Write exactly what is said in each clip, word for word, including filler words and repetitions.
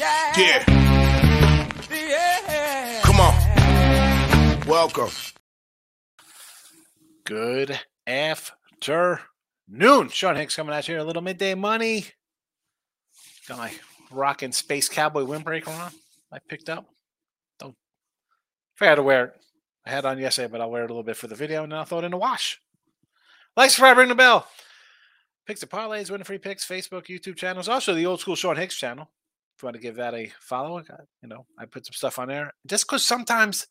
Yeah. Yeah. Yeah. Come on. Welcome. Good afternoon. Sean Hicks coming out here. A little midday money. Got my rocking Space Cowboy windbreaker on. I picked up. Don't forget to wear it. I had it on yesterday, but I'll wear it a little bit for the video, and then I'll throw it in the wash. Like, subscribe, ring the bell. Picks and parlays, winning free picks, Facebook, YouTube channels. Also, the old school Sean Hicks channel. If you want to give that a follow, I, you know, I put some stuff on there. Just because sometimes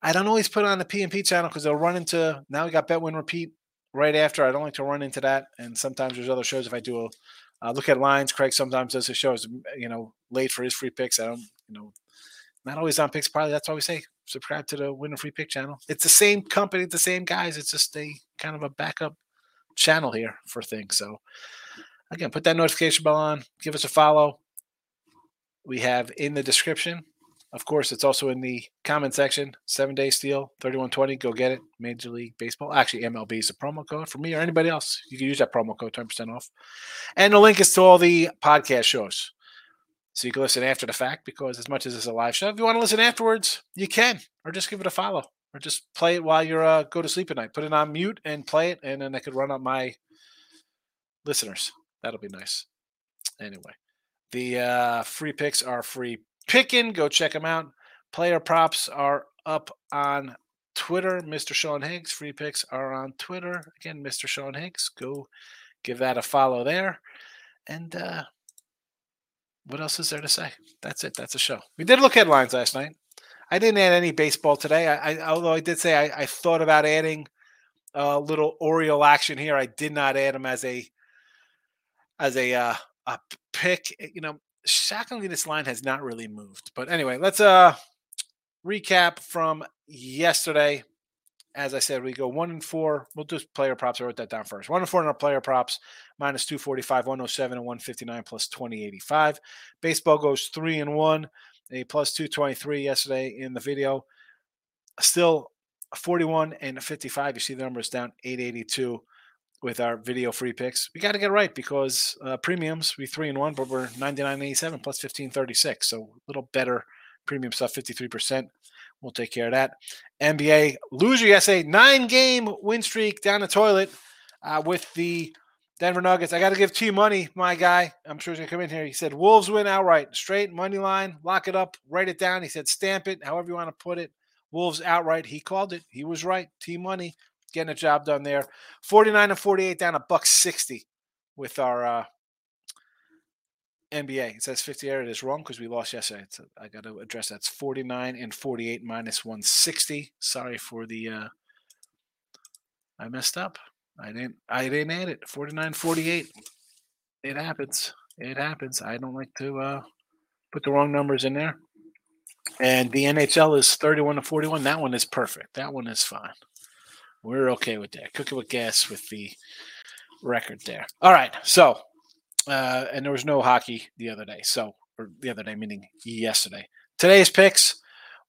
I don't always put on the P and P channel because they'll run into, now we got Bet Win Repeat right after. I don't like to run into that. And sometimes there's other shows if I do a uh, look at lines. Craig sometimes does his shows, you know, late for his free picks. I don't, you know, not always on picks. Probably that's why we say subscribe to the Win and Free Pick channel. It's the same company, the same guys. It's just a kind of a backup channel here for things. So again, put that notification bell on. Give us a follow. We have in the description. Of course, it's also in the comment section. Seven Day Steal, thirty-one twenty. Go get it. Major League Baseball. Actually, M L B is a promo code for me or anybody else. You can use that promo code, ten percent off. And the link is to all the podcast shows. So you can listen after the fact because as much as it's a live show, if you want to listen afterwards, you can. Or just give it a follow. Or just play it while you're uh, go to sleep at night. Put it on mute and play it, and then I could run up my listeners. That'll be nice. Anyway, the uh, free picks are free picking. Go check them out. Player props are up on Twitter. Mister Sean Hicks. Free picks are on Twitter. Again, Mister Sean Hicks. Go give that a follow there. And uh what else is there to say? That's it. That's a show. We did look at lines last night. I didn't add any baseball today. I, I although I did say I, I thought about adding a little Oriole action here. I did not add him as a as a uh, a pick. You know, shockingly, this line has not really moved. But anyway, let's uh recap from yesterday. As I said, we go one and four. We'll do player props. I wrote that down first. One and four in our player props, minus two forty-five, one oh seven, and one fifty-nine, plus twenty eighty-five. Baseball goes three and one, a plus two twenty-three yesterday in the video. Still forty-one and fifty-five. You see the numbers down eight eighty-two with our video free picks. We got to get right because uh, premiums, we three and one, but we're ninety-nine eighty-seven, plus fifteen thirty-six. So a little better premium stuff, fifty-three percent. We'll take care of that. N B A loser yesterday, nine-game win streak down the toilet uh, with the Denver Nuggets. I got to give T-Money, my guy. I'm sure he's going to come in here. He said, Wolves win outright. Straight, money line, lock it up, write it down. He said, stamp it, however you want to put it. Wolves outright. He called it. He was right. T-Money getting a job done there. forty-nine and forty-eight down a buck sixty with our uh, N B A. It says fifty area is wrong because we lost yesterday. It's, I got to address that's forty-nine and forty-eight minus one sixty. Sorry for the uh I messed up. I didn't I didn't add it. forty-nine forty-eight. It happens. It happens. I don't like to uh put the wrong numbers in there. And the N H L is thirty-one to forty-one. That one is perfect. That one is fine. We're okay with that. Cook it with gas with the record there. All right. So Uh, and there was no hockey the other day. So, or the other day, meaning yesterday. Today's picks,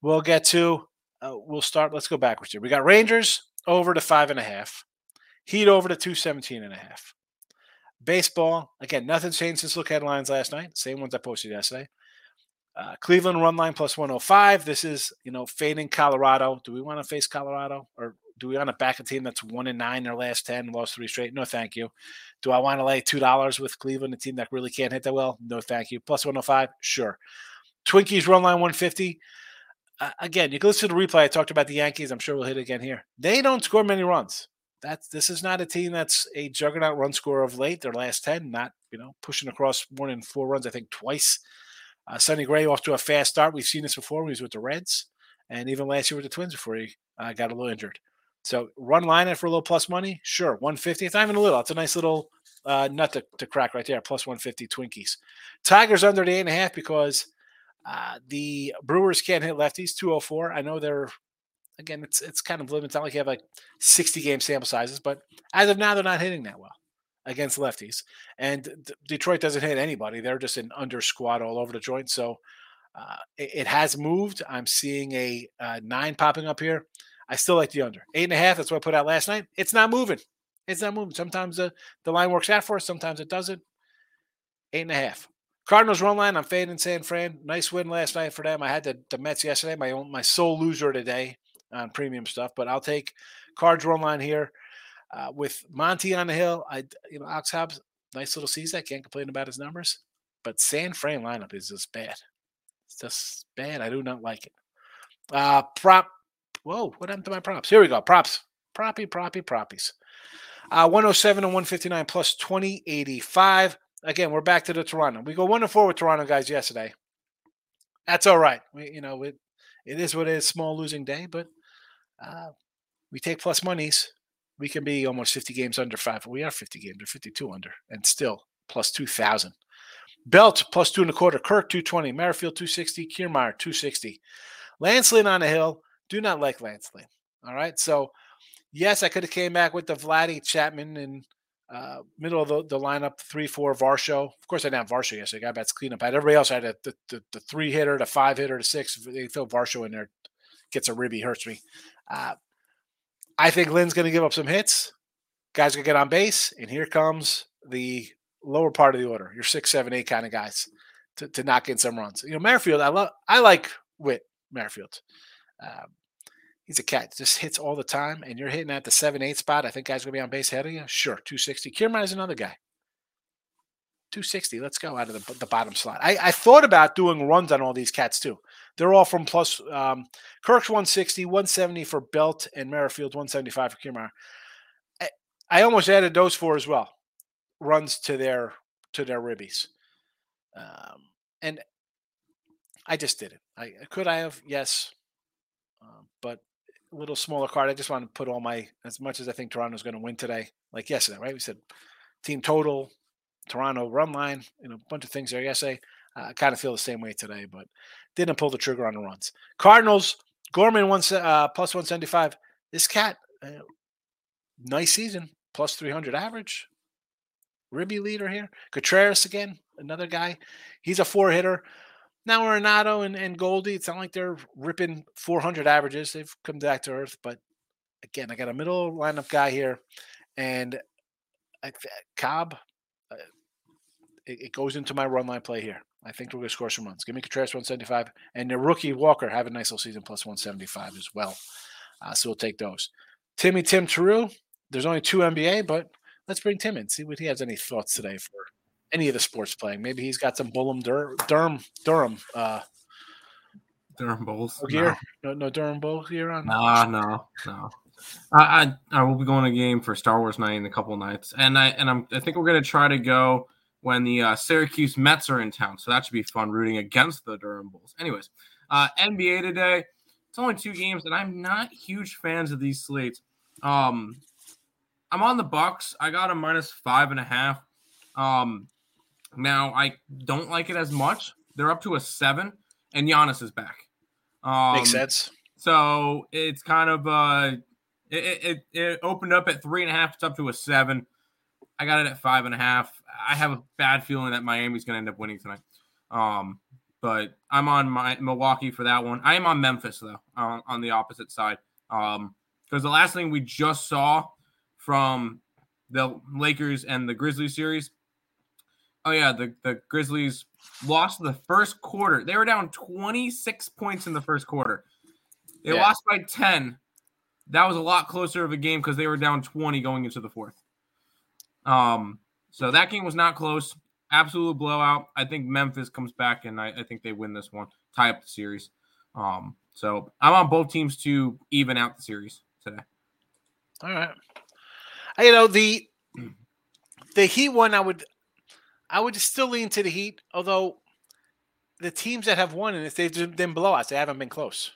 we'll get to, uh, we'll start, let's go backwards here. We got Rangers over to five and a half, Heat over to two seventeen and a half. Baseball, again, nothing changed since look headlines last night. Same ones I posted yesterday. Uh, Cleveland run line plus one oh five. This is, you know, fading Colorado. Do we want to face Colorado or do we want to back a team that's one and nine in their last ten, lost three straight? No, thank you. Do I want to lay two dollars with Cleveland, a team that really can't hit that well? No, thank you. Plus one oh five, sure. Twinkies run line one fifty. Uh, again, you can listen to the replay. I talked about the Yankees. I'm sure we'll hit it again here. They don't score many runs. That's This is not a team that's a juggernaut run scorer of late. Their last ten, not, you know, pushing across more than four runs, I think, twice. Uh, Sonny Gray off to a fast start. We've seen this before when he was with the Reds and even last year with the Twins before he uh, got a little injured. So run line it for a little plus money. Sure, one fifty. It's not even a little. It's a nice little uh, nut to, to crack right there, plus one fifty Twinkies. Tigers under the eight point five because uh, the Brewers can't hit lefties, two oh four. I know they're, again, it's it's kind of limited. It's not like you have like sixty-game sample sizes, but as of now, they're not hitting that well against lefties. And D- Detroit doesn't hit anybody. They're just an under squad all over the joint. So uh, it, it has moved. I'm seeing a uh, nine popping up here. I still like the under. Eight and a half, that's what I put out last night. It's not moving. It's not moving. Sometimes the, the line works out for us. Sometimes it doesn't. Eight and a half. Cardinals run line, I'm fading San Fran. Nice win last night for them. I had the, the Mets yesterday, my own, my sole loser today on premium stuff, but I'll take Cards run line here. Uh, with Monty on the hill, I you know, Ox Hobbs, nice little season. I can't complain about his numbers, but San Fran lineup is just bad. It's just bad. I do not like it. Uh, prop. Whoa, what happened to my props? Here we go. Props. Proppy, proppy, proppies. Uh, one oh seven and one fifty-nine plus twenty eighty-five. Again, we're back to the Toronto. We go one and four with Toronto guys yesterday. That's all right. We, you know, it, it is what it is. Small losing day, but uh, we take plus monies. We can be almost fifty games under five. We are fifty games. They're fifty-two under, and still plus two thousand. Belt plus two and a quarter. Kirk two twenty. Merrifield two sixty. Kiermaier two sixty. Lance Lynn on the hill. Do not like Lance Lynn. All right. So, yes, I could have came back with the Vladdy Chapman in uh, middle of the, the lineup, three four Varsho. Of course, I didn't have Varsho yesterday. I got bats cleanup. I had everybody else. I had a, the, the, the three hitter, the five hitter, the six. They throw Varsho in there. Gets a ribby. Hurts me. Uh, I think Lynn's going to give up some hits. Guys going to get on base, and here comes the lower part of the order. Your six, seven, eight kind of guys to, to knock in some runs. You know, Merrifield, I love. I like Whit Merrifield. Um, he's a cat. Just hits all the time, and you're hitting at the seven, eight spot. I think guys going to be on base ahead of you. Sure, two sixty. Kiermaier's another guy. two sixty. Let's go out of the, the bottom slot. I, I thought about doing runs on all these cats too. They're all from plus um, Kirk's one sixty, one seventy for Belt, and Merrifield one seventy-five for Kiermaier. I, I almost added those four as well, runs to their to their ribbies, um, and I just didn't. I could I have yes, uh, but a little smaller card. I just want to put all my as much as I think Toronto's going to win today. Like yesterday, right? We said team total, Toronto run line, you know, a bunch of things there yesterday. I kind of feel the same way today, but didn't pull the trigger on the runs. Cardinals, Gorman one, uh, plus one seventy-five. This cat, uh, nice season, plus three hundred average. Ribby leader here. Contreras again, another guy. He's a four-hitter. Now Arenado and, and Goldie, it's not like they're ripping four hundred averages. They've come back to earth, but again, I got a middle lineup guy here. And I, Cobb, uh, it, it goes into my run line play here. I think we're going to score some runs. Give me Contreras one seventy-five. And the rookie Walker have a nice little season plus one seventy-five as well. Uh, so we'll take those. Timmy Tim Tarrell. There's only two N B A, but let's bring Tim in. See what he has any thoughts today for any of the sports playing. Maybe he's got some Bullum Dur- Durham. Durham. Uh, Durham Bulls. Gear. No. no, no Durham Bulls gear on? Nah, no, no. I, I I will be going to a game for Star Wars night in a couple of nights. And I, and I'm, I think we're going to try to go when the uh, Syracuse Mets are in town. So that should be fun, rooting against the Durham Bulls. Anyways, uh, N B A today, it's only two games, and I'm not huge fans of these slates. Um, I'm on the Bucks. I got a minus five and a half. Um, now, I don't like it as much. They're up to a seven, and Giannis is back. Um, Makes sense. So it's kind of uh, – it, it, it opened up at three and a half. It's up to a seven. I got it at five and a half. I have a bad feeling that Miami's going to end up winning tonight. Um, but I'm on my Milwaukee for that one. I am on Memphis, though, on, on the opposite side. Because um, the last thing we just saw from the Lakers and the Grizzlies series, oh, yeah, the, the Grizzlies lost the first quarter. They were down twenty-six points in the first quarter. They yeah. lost by ten. That was a lot closer of a game because they were down twenty going into the fourth. Um, so that game was not close. Absolute blowout. I think Memphis comes back, and I, I think they win this one, tie up the series. Um, so I'm on both teams to even out the series today. All right. You know, the the Heat one, I would I would still lean to the Heat, although the teams that have won in this, they've been blowouts. They haven't been close.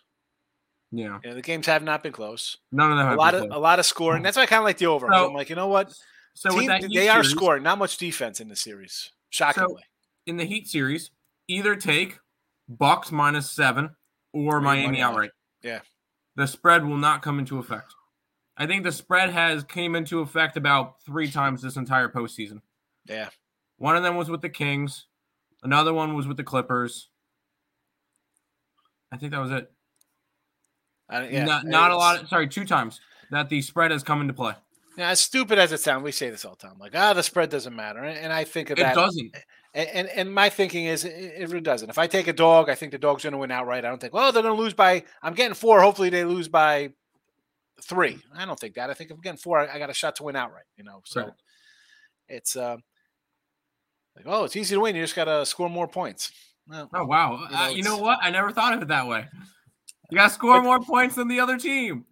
Yeah. You know, the games have not been close. None of them have a lot been of close. A lot of scoring. That's why I kind of like the over. So, I'm like, you know what? So Team, with that they are series, scoring not much defense in the series. Shockingly, so in the Heat series, either take Bucks minus seven or Miami outright. Yeah, the spread will not come into effect. I think the spread has came into effect about three times this entire postseason. Yeah, one of them was with the Kings, another one was with the Clippers. I think that was it. Uh, yeah, not not a lot. Of, sorry, two times that the spread has come into play. Now, as stupid as it sounds, we say this all the time, like, ah, the spread doesn't matter. And I think of that. It doesn't. And, and and my thinking is it, it really doesn't. If I take a dog, I think the dog's going to win outright. I don't think, well, they're going to lose by, I'm getting four. Hopefully they lose by three. I don't think that. I think if I'm getting four, I, I got a shot to win outright, you know. So right. it's uh, like, oh, it's easy to win. You just got to score more points. Well, oh, wow. You know, uh, you know what? I never thought of it that way. You got to score it, more points than the other team.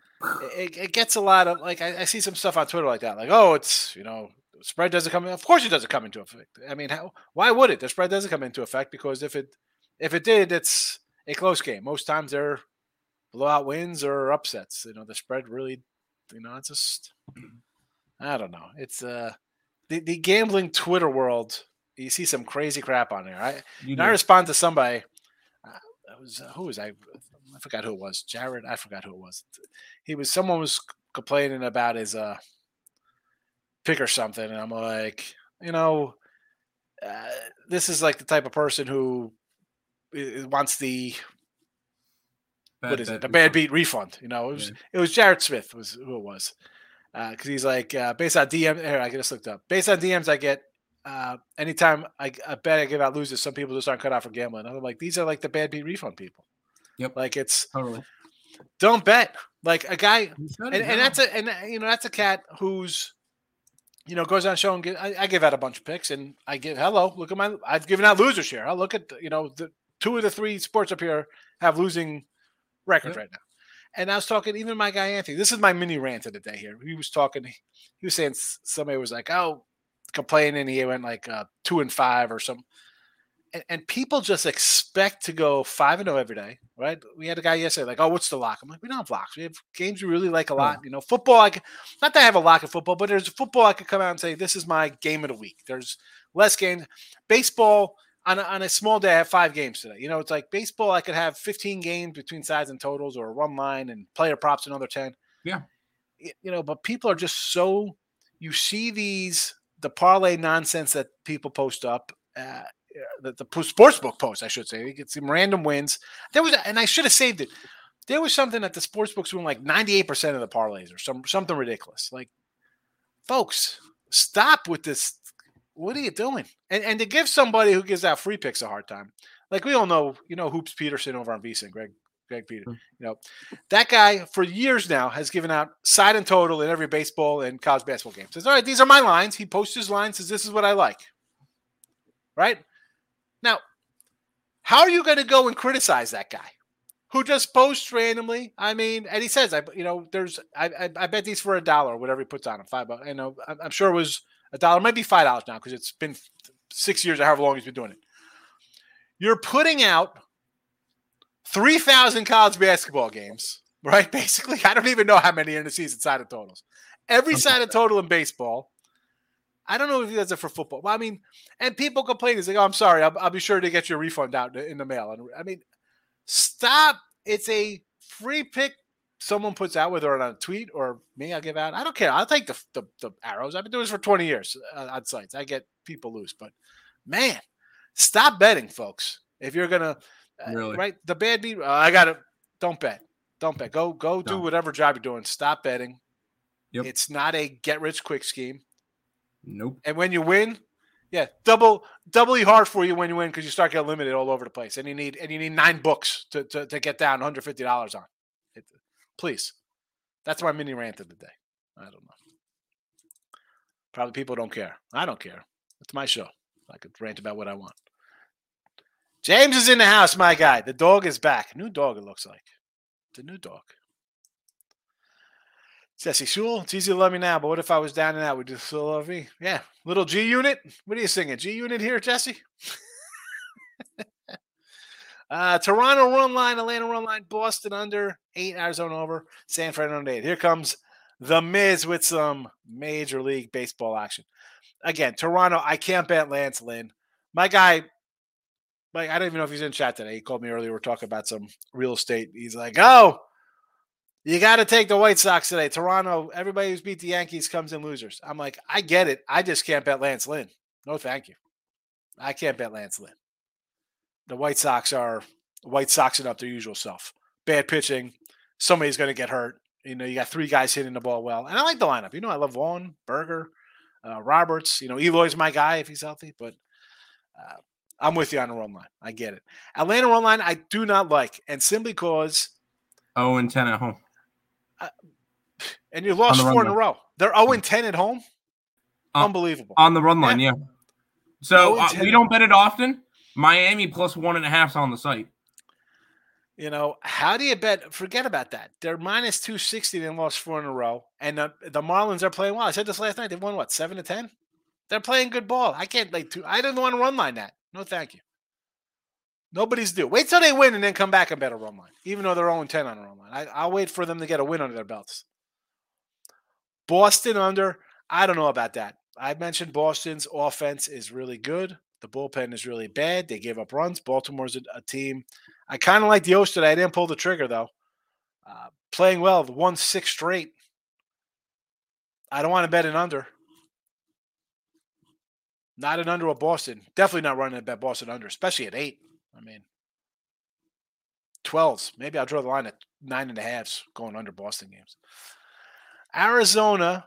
It, it gets a lot of, like, I, I see some stuff on Twitter like that. Like, oh, it's, you know, spread doesn't come in. Of course it doesn't come into effect. I mean, how, why would it? The spread doesn't come into effect because if it if it did, it's a close game. Most times they're blowout wins or upsets. You know, the spread really, you know, it's just, I don't know. It's uh, the, the gambling Twitter world, you see some crazy crap on there. I, and I respond to somebody. Uh, I was, uh, who was I? I forgot who it was. Jared, I forgot who it was. He was, someone was complaining about his, uh, pick or something, and I'm like, you know, uh, this is like the type of person who wants the bad, what is it, the bad beat refund. You know, it was yeah. it was Jared Smith was who it was, because uh, he's like uh, based on D Ms. Here, I just looked up. Based on D Ms, I get uh, anytime I, I bet I give out loses. Some people just aren't cut out for gambling. And I'm like, these are like the bad beat refund people. Yep, like it's totally. Don't bet like a guy, and, and that's a and you know that's a cat who's. You know, goes on show and get, I, I give out a bunch of picks, and I give. Hello, look at my. I've given out losers here. I look at the, you know the two of the three sports up here have losing records yep. right now. And I was talking even my guy Anthony. This is my mini rant of the day here. He was talking. He was saying somebody was like, "Oh, complaining." He went like uh, two and five or something. And, and people just expect to go five and zero every day, right? We had a guy yesterday like, "Oh, what's the lock?" I'm like, "We don't have locks. We have games we really like a lot. You know, football. I can, not that I have a lock of football, but there's football I could come out and say this is my game of the week. There's less games. Baseball on a, on a small day, I have five games today. You know, it's like baseball. I could have fifteen games between sides and totals, or one line and player props another ten. Yeah, you know, but people are just so you see these the parlay nonsense that people post up. Uh, The, the sports book post, I should say. You get some random wins. There was, and I should have saved it. There was something that the sports books were like ninety-eight percent of the parlays or some something ridiculous. Like, folks, stop with this. What are you doing? And and to give somebody who gives out free picks a hard time, like we all know, you know, Hoops Peterson over on VSiN, Greg Greg Peter. You know, that guy for years now has given out side and total in every baseball and college basketball game. Says, all right, these are my lines. He posts his lines. Says, this is what I like. Right. Now, how are you going to go and criticize that guy who just posts randomly? I mean, and he says, "I, you know, there's, I, I, I bet these for a dollar, whatever he puts on them, five bucks. You know, I'm, I'm sure it was a dollar, maybe five dollars now because it's been six years or however long he's been doing it. You're putting out three thousand college basketball games, right? Basically, I don't even know how many in the season side of totals. Every side of total in baseball." I don't know if he does it for football. Well, I mean, and people complain. He's like, oh, I'm sorry. I'll, I'll be sure to get your refund out in the mail. And I mean, stop. It's a free pick someone puts out, whether on a tweet or me, I'll give out. I don't care. I'll take the the, the arrows. I've been doing this for twenty years on sites. I get people loose. But, man, stop betting, folks. If you're going to, uh, really? Right, the bad beat, uh, I got to, don't bet. Don't bet. Go, go do whatever job you're doing. Stop betting. Yep. It's not a get-rich-quick scheme. Nope. And when you win, yeah, double doubly hard for you when you win because you start getting limited all over the place, and you need and you need nine books to to, to get down one hundred fifty dollars on. It, please, that's my mini rant of the day. I don't know. Probably people don't care. I don't care. It's my show. I could rant about what I want. James is in the house, my guy. The dog is back. New dog, it looks like. The new dog. Jesse Sewell, it's easy to love me now, but what if I was down and out? Would you still love me? Yeah. Little G Unit. What are you singing? G Unit here, Jesse? uh, Toronto run line, Atlanta run line, Boston under, eight Arizona over, San Fran under eight. Here comes the Miz with some Major League Baseball action. Again, Toronto, I can't bet Lance Lynn. My guy, like, I don't even know if he's in chat today. He called me earlier. We're talking about some real estate. He's like, oh, you got to take the White Sox today. Toronto, everybody who's beat the Yankees comes in losers. I'm like, I get it. I just can't bet Lance Lynn. No, thank you. I can't bet Lance Lynn. The White Sox are White Soxing up their usual self. Bad pitching. Somebody's going to get hurt. You know, you got three guys hitting the ball well. And I like the lineup. You know, I love Vaughn, Berger, uh, Roberts. You know, Eloy's my guy if he's healthy. But Uh, I'm with you on the run line. I get it. Atlanta run line, I do not like, and simply because oh and ten at home. Uh, and you lost four in a row. They're oh and ten at home. Uh, Unbelievable. On the run line, yeah. yeah. So uh, we don't bet it often. Miami plus one and a half's on the site. You know, how do you bet? Forget about that. They're minus two sixty. They lost four in a row. And the, the Marlins are playing well. I said this last night. They've won, what, seven to ten? They're playing good ball. I can't, like, two, I didn't want to run line that. No, thank you. Nobody's due. Wait till they win and then come back and bet a run line, even though they're oh and ten on a run line. I, I'll wait for them to get a win under their belts. Boston under, I don't know about that. I mentioned Boston's offense is really good. The bullpen is really bad. They gave up runs. Baltimore's a, a team. I kind of like the O's today. I didn't pull the trigger, though. Uh, playing well, won six straight. I don't want to bet an under. Not an under with Boston. Definitely not running a bet Boston under, especially at eight. I mean, twelves. Maybe I'll draw the line at nine and a halves going under Boston games. Arizona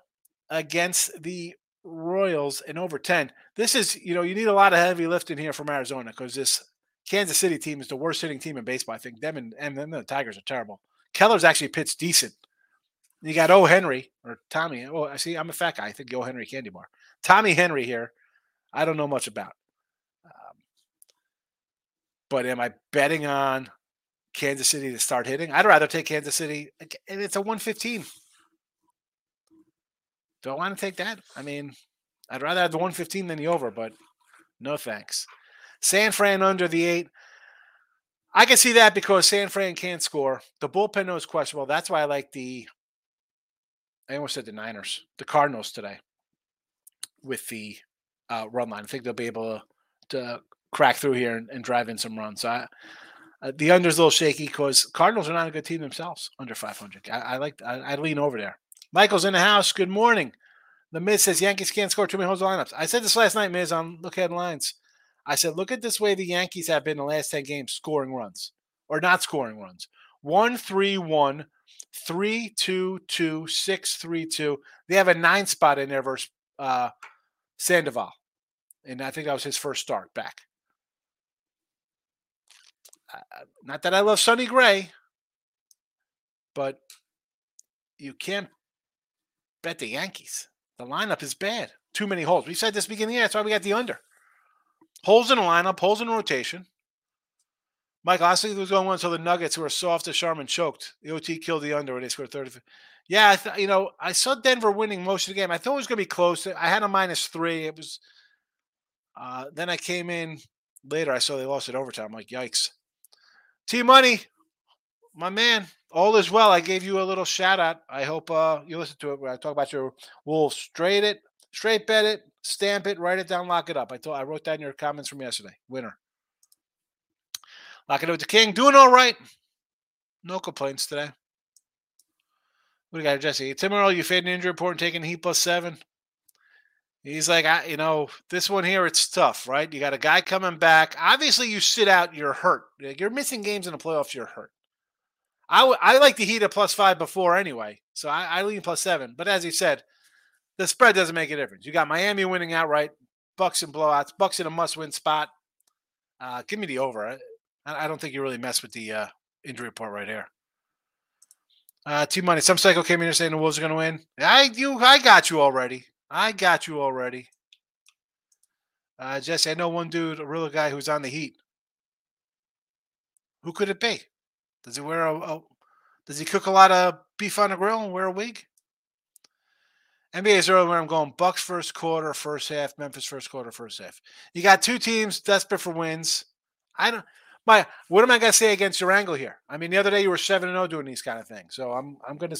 against the Royals in over ten. This is, you know, you need a lot of heavy lifting here from Arizona because this Kansas City team is the worst hitting team in baseball. I think them and, and them, the Tigers are terrible. Keller's actually pitched decent. You got O. Henry or Tommy. Oh, I see. I'm a fat guy. I think O. Henry candy bar. Tommy Henry here. I don't know much about. Um, but am I betting on Kansas City to start hitting? I'd rather take Kansas City. And it's a one fifteen. Do I want to take that? I mean, I'd rather have the one fifteen than the over, but no thanks. San Fran under the eight. I can see that because San Fran can't score. The bullpen is questionable. That's why I like the – I almost said the Niners, the Cardinals today with the uh, run line. I think they'll be able to, to crack through here and, and drive in some runs. So I, uh, the under's a little shaky because Cardinals are not a good team themselves under five hundred. I, I like – I lean over there. Michael's in the house. Good morning. The Miz says Yankees can't score too many holes in lineups. I said this last night, Miz, on Look Ahead Lines. I said, look at this way the Yankees have been the last ten games scoring runs or not scoring runs. one three one, three two two, six three two. They have a nine spot in there versus uh, Sandoval. And I think that was his first start back. Uh, not that I love Sonny Gray, but you can't bet the Yankees. The lineup is bad. Too many holes. We said this beginning. That's why we got the under. Holes in the lineup. Holes in rotation. Michael, I think it was going on until the Nuggets were soft as Sharman choked. The O T killed the under and they scored thirty. Yeah, I th- you know, I saw Denver winning most of the game. I thought it was going to be close. I had a minus three. It was. Uh, then I came in later. I saw they lost it overtime. I'm like, yikes. T-Money, my man. All is well. I gave you a little shout out. I hope uh, you listen to it when I talk about your Wolves. Straight it, straight bet it, stamp it, write it down, lock it up. I told, I wrote down your comments from yesterday. Winner. Lock it up with the King. Doing all right. No complaints today. What do you got, Jesse? Tim Earl, you fading injury report and taking Heat plus seven. He's like, I, you know, this one here, it's tough, right? You got a guy coming back. Obviously, you sit out, you're hurt. You're missing games in the playoffs, you're hurt. I, w- I like the Heat at plus five before anyway, so I, I lean plus seven. But as you said, the spread doesn't make a difference. You got Miami winning outright, Bucks and blowouts, Bucks in a must-win spot. Uh, give me the over. I, I don't think you really mess with the uh, injury report right here. Uh, T-Money, some psycho came in here saying the Wolves are going to win. I you, I got you already. I got you already. Uh, Jesse, I know one dude, a real guy who's on the Heat. Who could it be? Does he wear a, a does he cook a lot of beef on the grill and wear a wig? N B A is early where I'm going. Bucks first quarter, first half, Memphis first quarter, first half. You got two teams desperate for wins. I don't my what am I gonna say against your angle here? I mean, the other day you were seven and oh doing these kind of things. So I'm I'm gonna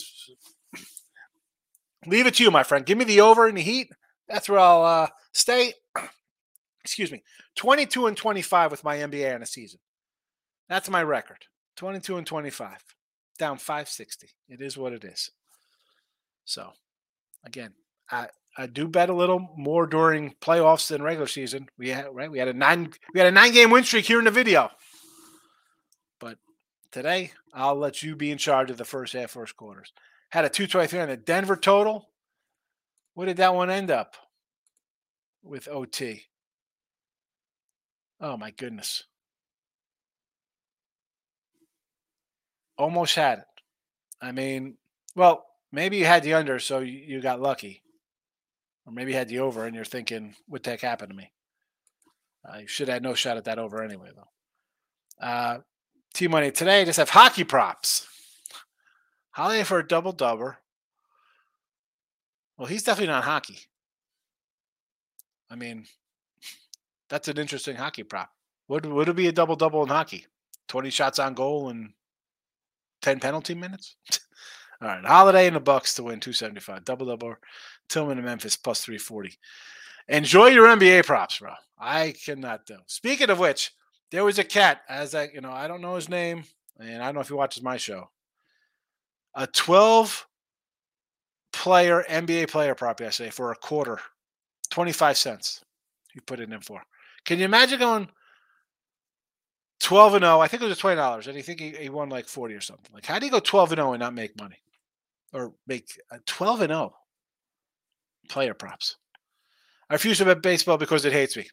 leave it to you, my friend. Give me the over in the Heat. That's where I'll uh, stay. Excuse me. Twenty-two and twenty-five with my N B A on a season. That's my record. twenty-two and twenty-five, down five sixty. It is what it is. So, again, I, I do bet a little more during playoffs than regular season. We had right, we had a nine we had a nine game win streak here in the video. But today, I'll let you be in charge of the first half, first quarters. Had a two twenty-three on the Denver total. What did that one end up with O T? Oh, my goodness. Almost had it. I mean, well, maybe you had the under, so you, you got lucky. Or maybe you had the over, and you're thinking, what the heck happened to me? Uh, you should have had no shot at that over anyway, though. Uh, T-Money today just have hockey props. Holiday for a double-doubler. Well, he's definitely not hockey. I mean, that's an interesting hockey prop. Would, would it be a double-double in hockey? twenty shots on goal and ten penalty minutes? All right, Holiday and the Bucks to win two seventy-five. Double-double, Tillman and Memphis plus three forty. Enjoy your N B A props, bro. I cannot do. Speaking of which, there was a cat, as I, you know, I don't know his name, and I don't know if he watches my show. A twelve-player N B A player prop yesterday for a quarter, twenty-five cents. He put it in for. Can you imagine going twelve and oh? I think it was twenty dollars, and he think he, he won like forty or something. Like, how do you go twelve and oh and not make money, or make a twelve and oh player props? I refuse to bet baseball because it hates me.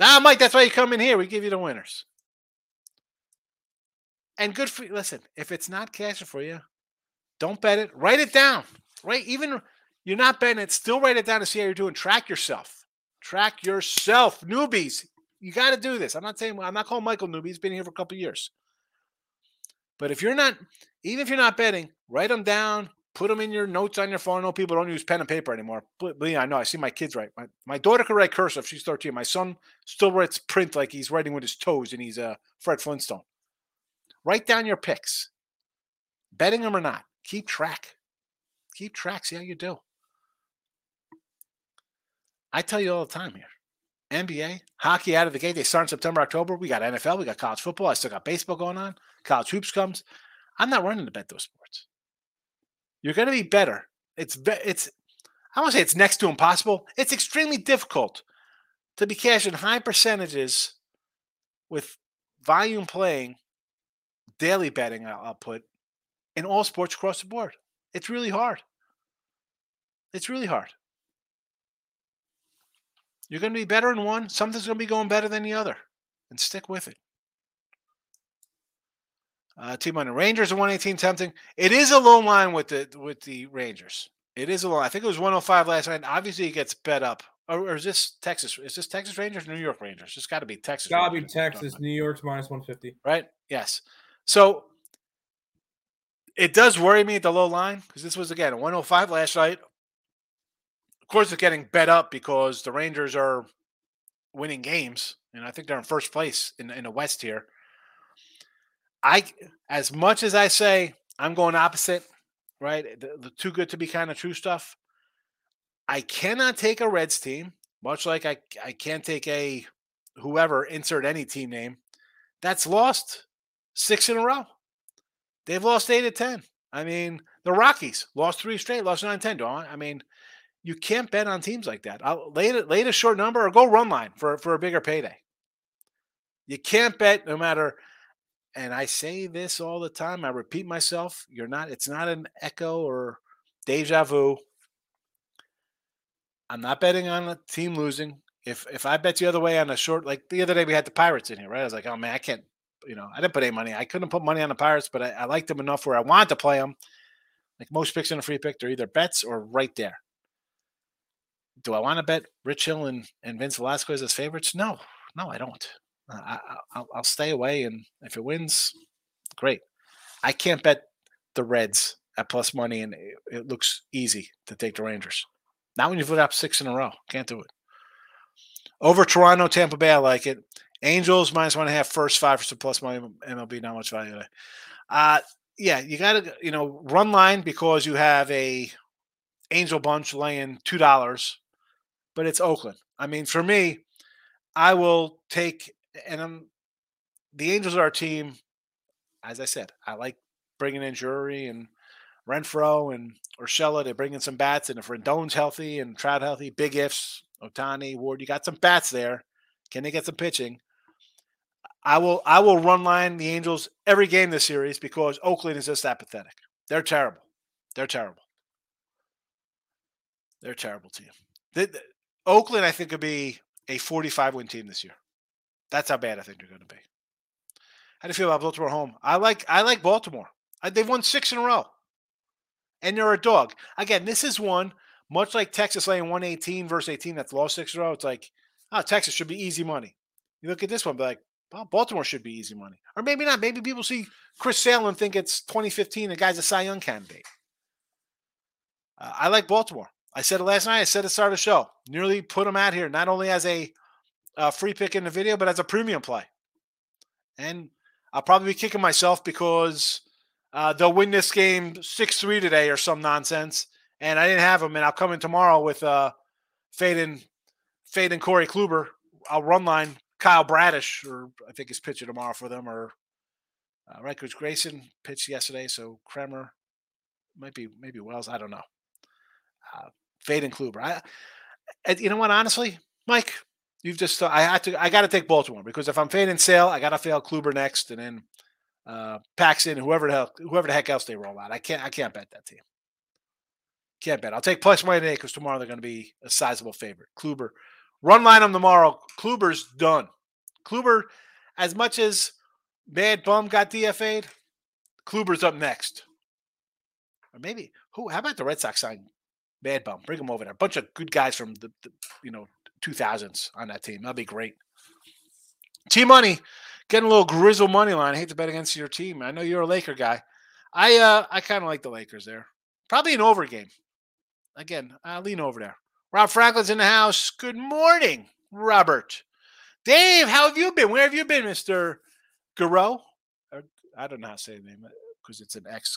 Ah, Mike, that's why you come in here. We give you the winners. And good for you. Listen, if it's not cashing for you, don't bet it. Write it down. Right? Even you're not betting it, still write it down to see how you're doing. Track yourself. Track yourself. Newbies, you got to do this. I'm not saying, I'm not calling Michael newbie. He's been here for a couple of years. But if you're not, even if you're not betting, write them down. Put them in your notes on your phone. I know people don't use pen and paper anymore. But, but yeah, I know. I see my kids write. My, my daughter can write cursive. She's thirteen. My son still writes print like he's writing with his toes, and he's uh, Fred Flintstone. Write down your picks. Betting them or not. Keep track. Keep track. See how you do. I tell you all the time here. N B A, hockey out of the gate. They start in September, October. We got N F L. We got college football. I still got baseball going on. College hoops comes. I'm not running to bet those sports. You're going to be better. It's it's. I won't say it's next to impossible. It's extremely difficult to be cashing high percentages with volume playing, daily betting output in all sports across the board. It's really hard. It's really hard. You're going to be better in one. Something's going to be going better than the other. And stick with it. Uh, team on the Rangers at one eighteen tempting. It is a low line with the with the Rangers. It is a low. I think it was one oh five last night. Obviously, it gets bet up. Or, or is this Texas? Is this Texas Rangers or New York Rangers? It's got to be Texas. Got to be Texas. New York's minus one fifty. Right? Yes. So it does worry me at the low line because this was, again, a one oh five last night. Of course, it's getting bet up because the Rangers are winning games. And I think they're in first place in, in the West here. I, as much as I say I'm going opposite, right? The, the too good to be kind of true stuff. I cannot take a Reds team, much like I, I can't take a whoever, insert any team name, that's lost six in a row. They've lost eight of ten. I mean, the Rockies lost three straight, lost nine, ten. I mean, you can't bet on teams like that. I'll lay it, lay it a short number or go run line for, for a bigger payday. You can't bet no matter. And I say this all the time. I repeat myself. You're not. It's not an echo or deja vu. I'm not betting on a team losing. If if I bet the other way on a short, like the other day we had the Pirates in here, right? I was like, oh man, I can't. You know, I didn't put any money. I couldn't put money on the Pirates, but I, I liked them enough where I wanted to play them. Like most picks in a free pick, they're either bets or right there. Do I want to bet Rich Hill and, and Vince Velasquez as favorites? No, no, I don't. I, I'll, I'll stay away, and if it wins, great. I can't bet the Reds at plus money, and it, it looks easy to take the Rangers. Not when you've put up six in a row. Can't do it. Over Toronto, Tampa Bay, I like it. Angels, minus one and a half, first five for some plus money. M L B, not much value today. Uh, yeah, you got to, you know, run line because you have a Angel bunch laying two dollars, but it's Oakland. I mean, for me, I will take – And I'm, the Angels are our team. As I said, I like bringing in Drury and Renfroe and Urshela. They bring in some bats. And if Rendon's healthy and Trout healthy, big ifs, Otani, Ward, you got some bats there. Can they get some pitching? I will I will run line the Angels every game this series because Oakland is just apathetic. They're terrible. They're terrible. They're a terrible team. They, they, Oakland, I think, could be a forty-five win team this year. That's how bad I think they're going to be. How do you feel about Baltimore home? I like I like Baltimore. I, they've won six in a row. And they're a dog. Again, this is one, much like Texas laying one eighteen versus eighteen that's lost six in a row. It's like, oh, Texas should be easy money. You look at this one, be like, oh, Baltimore should be easy money. Or maybe not. Maybe people see Chris Sale and think it's twenty fifteen, the guy's a Cy Young candidate. Uh, I like Baltimore. I said it last night. I said it at the start of the show. Nearly put them out here, not only as a uh, free pick in the video, but as a premium play. And I'll probably be kicking myself because uh, they'll win this game six three today or some nonsense. And I didn't have them. And I'll come in tomorrow with uh, Faden, Faden Corey Kluber. I'll run line Kyle Bradish, or I think his pitcher tomorrow for them, or uh, right, Coach Grayson pitched yesterday. So Kremer, might be, maybe Wells. I don't know. Uh, Faden Kluber. I, I, you know what? Honestly, Mike, you've just. Uh, I have to. I got to take Baltimore because if I'm Faden Sale, I got to fail Kluber next, and then uh, Paxton, whoever the hell, whoever the heck else they roll out. I can't. I can't bet that team. Can't bet. I'll take plus money today because tomorrow they're going to be a sizable favorite. Kluber, run line them tomorrow. Kluber's done. Kluber, as much as Mad Bum got D F A'd, Kluber's up next. Or maybe who? How about the Red Sox sign? Bad Bum, bring them over there. A bunch of good guys from the, the you know, two thousands on that team. That'd be great. T-Money, getting a little grizzle money line. I hate to bet against your team. I know you're a Laker guy. I uh, I kind of like the Lakers there. Probably an over game. Again, I'll lean over there. Rob Franklin's in the house. Good morning, Robert. Dave, how have you been? Where have you been, Mister Garreau? I don't know how to say the name because it's an ex.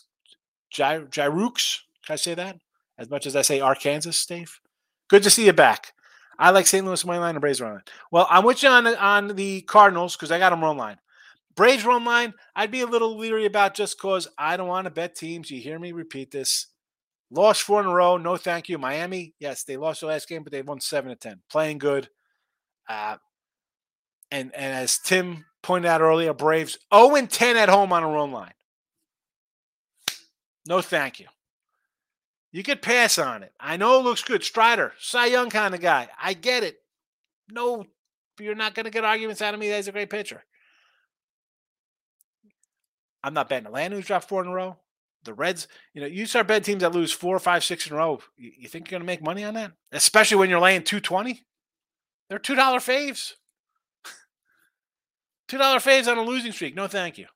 Jirooks? Can I say that? As much as I say Arkansas, Dave, good to see you back. I like Saint Louis money line and Braves run line. Well, I'm with you on, on the Cardinals because I got them run line. Braves run line, I'd be a little leery about just because I don't want to bet teams. You hear me repeat this. Lost four in a row. No, thank you. Miami, yes, they lost their last game, but they won seven to ten. Playing good. Uh, and, and as Tim pointed out earlier, Braves oh and ten at home on a run line. No, thank you. You could pass on it. I know it looks good. Strider, Cy Young kind of guy. I get it. No, you're not going to get arguments out of me. That's a great pitcher. I'm not betting Atlanta, who's dropped four in a row. The Reds, you know, you start betting teams that lose four, five, six in a row. You, you think you're going to make money on that? Especially when you're laying two twenty. They're two dollar faves. two dollar faves on a losing streak. No, thank you.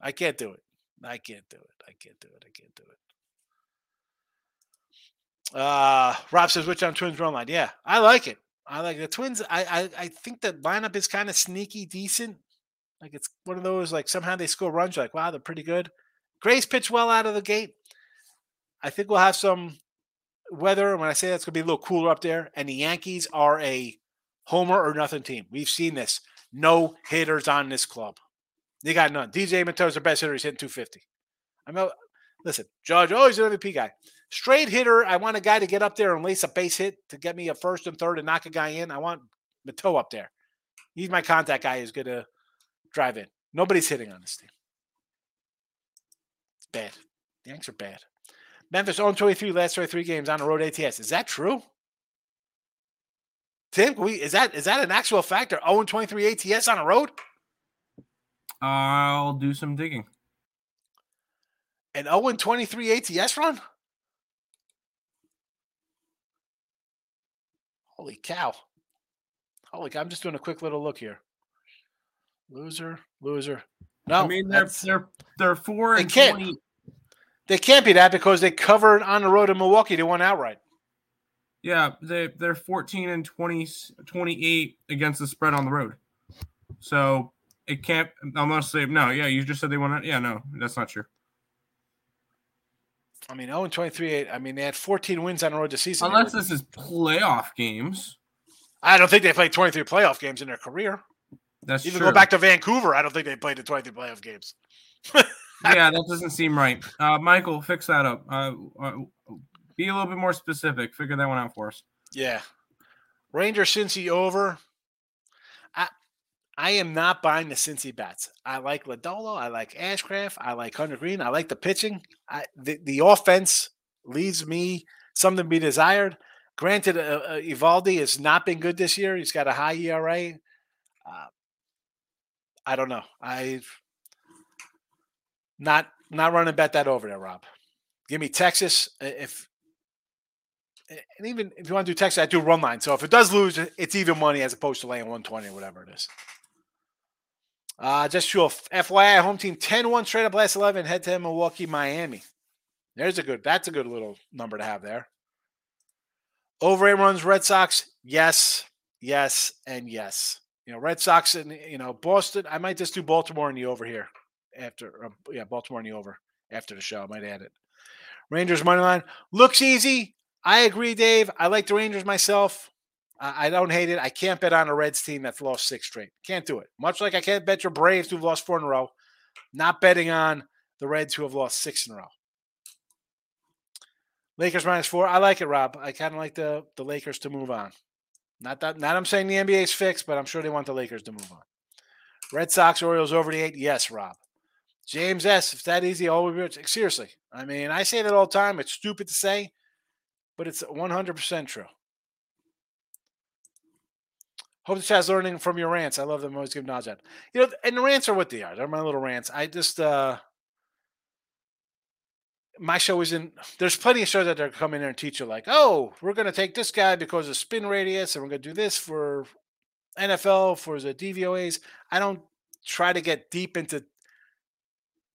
I can't do it. I can't do it. I can't do it. I can't do it. Uh, Rob says, which on Twins run line? Yeah, I like it. I like it. The Twins. I, I, I think that lineup is kind of sneaky decent. Like it's one of those, like somehow they score runs. You're like, wow, they're pretty good. Gray's pitched well out of the gate. I think we'll have some weather. When I say that's going to be a little cooler up there. And the Yankees are a homer or nothing team. We've seen this. No hitters on this club. They got none. D J Matos's their best hitter. He's hitting two fifty. I know. Listen, Judge, oh, he's an M V P guy. Straight hitter, I want a guy to get up there and lace a base hit to get me a first and third and knock a guy in. I want Mateau up there. He's my contact guy who's going to drive in. Nobody's hitting on this team. It's bad. The Yanks are bad. Memphis oh and twenty-three last twenty-three games on the road A T S. Is that true? Tim, we, is that is that an actual factor? oh and twenty-three A T S on the road? I'll do some digging. An oh and twenty-three A T S run? Holy cow. Holy cow. I'm just doing a quick little look here. Loser, loser. No. I mean, they're, they're, they're four they and can't, twenty. They can't be that because they covered on the road in Milwaukee. They won outright. Yeah, they, they're fourteen and twenty, twenty-eight against the spread on the road. So it can't – unless they – no, yeah, you just said they won out. Yeah, no, that's not true. I mean, oh and twenty-three, I mean, they had fourteen wins on the road this season. Unless this is playoff games. I don't think they played twenty-three playoff games in their career. That's true. Even go back to Vancouver, I don't think they played the twenty-three playoff games. Yeah, that doesn't seem right. Uh, Michael, fix that up. Uh, uh, be a little bit more specific. Figure that one out for us. Yeah. Rangers, Cincy over. I I am not buying the Cincy bats. I like Lodolo. I like Ashcraft. I like Hunter Green. I like the pitching. I, the, the offense leaves me something to be desired. Granted, uh, uh, Evaldi has not been good this year. He's got a high E R A. Uh, I don't know. I've not not running bet that over there, Rob. Give me Texas. If and even if you want to do Texas, I do run line. So if it does lose, it's even money as opposed to laying one twenty or whatever it is. Uh, just show F Y I, home team ten one straight up last eleven, head to Milwaukee, Miami. There's a good, that's a good little number to have there. Over eight runs, Red Sox. Yes, yes, and yes. You know, Red Sox and, you know, Boston. I might just do Baltimore in the over here after, or, yeah, Baltimore in the over after the show. I might add it. Rangers money line looks easy. I agree, Dave. I like the Rangers myself. I don't hate it. I can't bet on a Reds team that's lost six straight. Can't do it. Much like I can't bet your Braves who've lost four in a row. Not betting on the Reds who have lost six in a row. Lakers minus four. I like it, Rob. I kind of like the, the Lakers to move on. Not that not I'm saying the N B A's fixed, but I'm sure they want the Lakers to move on. Red Sox, Orioles over the eight. Yes, Rob. James S., if that easy, always seriously. I mean, I say that all the time. It's stupid to say, but it's one hundred percent true. Hope the chat's learning from your rants. I love them. I always give knowledge out. You know, and the rants are what they are. They're my little rants. I just, uh, my show isn't, there's plenty of shows that they're coming there and teach you like, oh, we're going to take this guy because of spin radius and we're going to do this for N F L, for the D V O As. I don't try to get deep into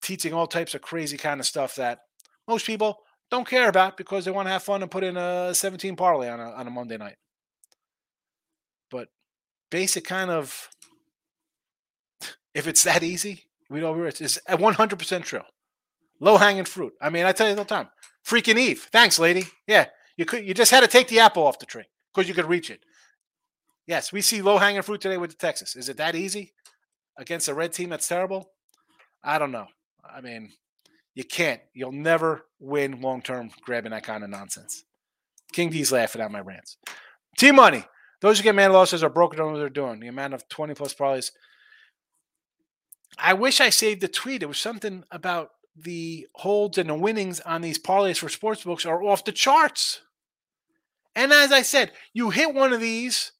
teaching all types of crazy kind of stuff that most people don't care about because they want to have fun and put in a seventeen parlay on a, on a Monday night. But basic kind of, if it's that easy, we know where it is. It's one hundred percent true. Low-hanging fruit. I mean, I tell you all the time. Freaking Eve. Thanks, lady. Yeah, you could. You just had to take the apple off the tree because you could reach it. Yes, we see low-hanging fruit today with the Texas. Is it that easy against a red team that's terrible? I don't know. I mean, you can't. You'll never win long-term grabbing that kind of nonsense. King D's laughing at my rants. T-Money. Those who get mad losses are broken on what they're doing. The amount of twenty-plus parlays. I wish I saved the tweet. It was something about the holds and the winnings on these parlays for sportsbooks are off the charts. And as I said, you hit one of these,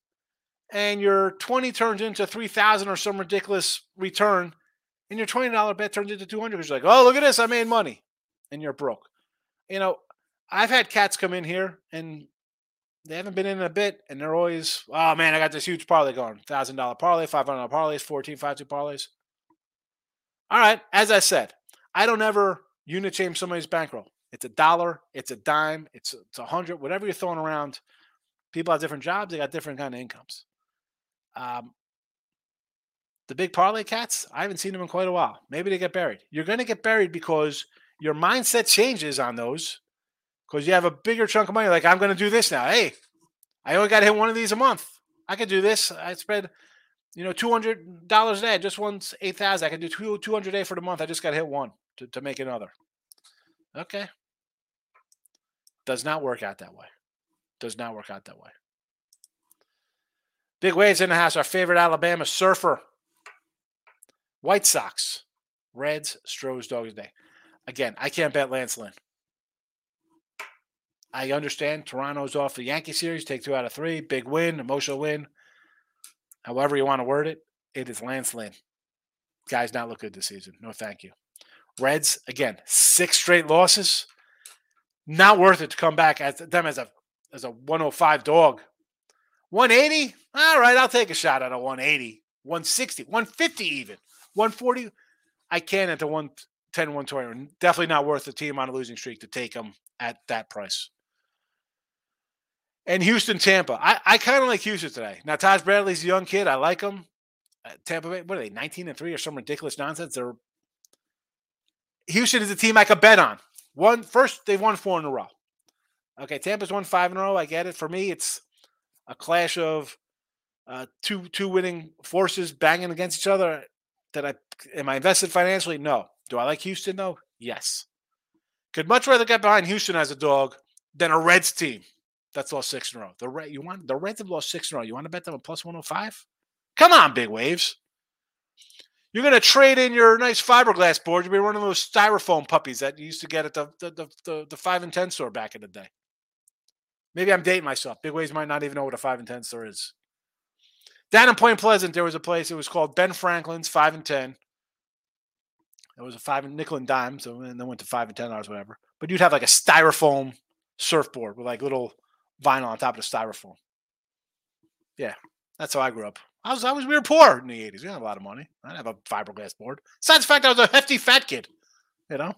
and your twenty turns into three thousand or some ridiculous return, and your twenty dollars bet turns into two hundred dollars because you're like, oh, look at this. I made money. And you're broke. You know, I've had cats come in here and they haven't been in a bit, and they're always, oh, man, I got this huge parlay going. one thousand dollars parlay, five hundred dollars parlays, fourteen, five two parlays. All right, as I said, I don't ever unit change somebody's bankroll. It's a dollar, it's a dime, it's it's a hundred, whatever you're throwing around. People have different jobs. They got different kind of incomes. Um, the big parlay cats, I haven't seen them in quite a while. Maybe they get buried. You're going to get buried because your mindset changes on those. Because you have a bigger chunk of money. Like, I'm going to do this now. Hey, I only got to hit one of these a month. I could do this. I spread, you know, two hundred dollars a day. I just won eight thousand dollars. I can do two hundred dollars a day for the month. I just got to hit one to, to make another. Okay. Does not work out that way. Does not work out that way. Big waves in the house. Our favorite Alabama surfer. White Sox. Reds, Stroh's Dog Day. Again, I can't bet Lance Lynn. I understand Toronto's off the Yankee series, take two out of three, big win, emotional win. However you want to word it, it is Lance Lynn. Guy's not look good this season. No, thank you. Reds, again, six straight losses. Not worth it to come back at them as a as a one oh five dog. one eighty? All right, I'll take a shot at a one eighty. one sixty, one fifty even. one forty? I can at the one ten, one twenty. Definitely not worth the team on a losing streak to take them at that price. And Houston, Tampa. I, I kind of like Houston today. Now, Taj Bradley's a young kid. I like him. Uh, Tampa Bay, what are they, nineteen and three or some ridiculous nonsense? They're... Houston is a team I could bet on. One, first, they've won four in a row. Okay, Tampa's won five in a row. I get it. For me, it's a clash of uh, two two winning forces banging against each other. That I am I invested financially? No. Do I like Houston, though? Yes. Could much rather get behind Houston as a dog than a Reds team that's lost six in a row. The Red, you want the Reds have lost six in a row. You want to bet them a plus one oh five? Come on, big waves. You're going to trade in your nice fiberglass board. You'll be running those styrofoam puppies that you used to get at the the, the, the, the five and ten store back in the day. Maybe I'm dating myself. Big waves might not even know what a five and ten store is. Down in Plain Pleasant, there was a place. It was called Ben Franklin's Five and Ten. It was a five and nickel and dime, so and then went to five and ten dollars, whatever. But you'd have like a styrofoam surfboard with like little vinyl on top of the styrofoam. Yeah, that's how I grew up. I was, I was, we were poor in the eighties. We didn't have a lot of money. I didn't have a fiberglass board. Besides the fact I was a hefty fat kid, you know,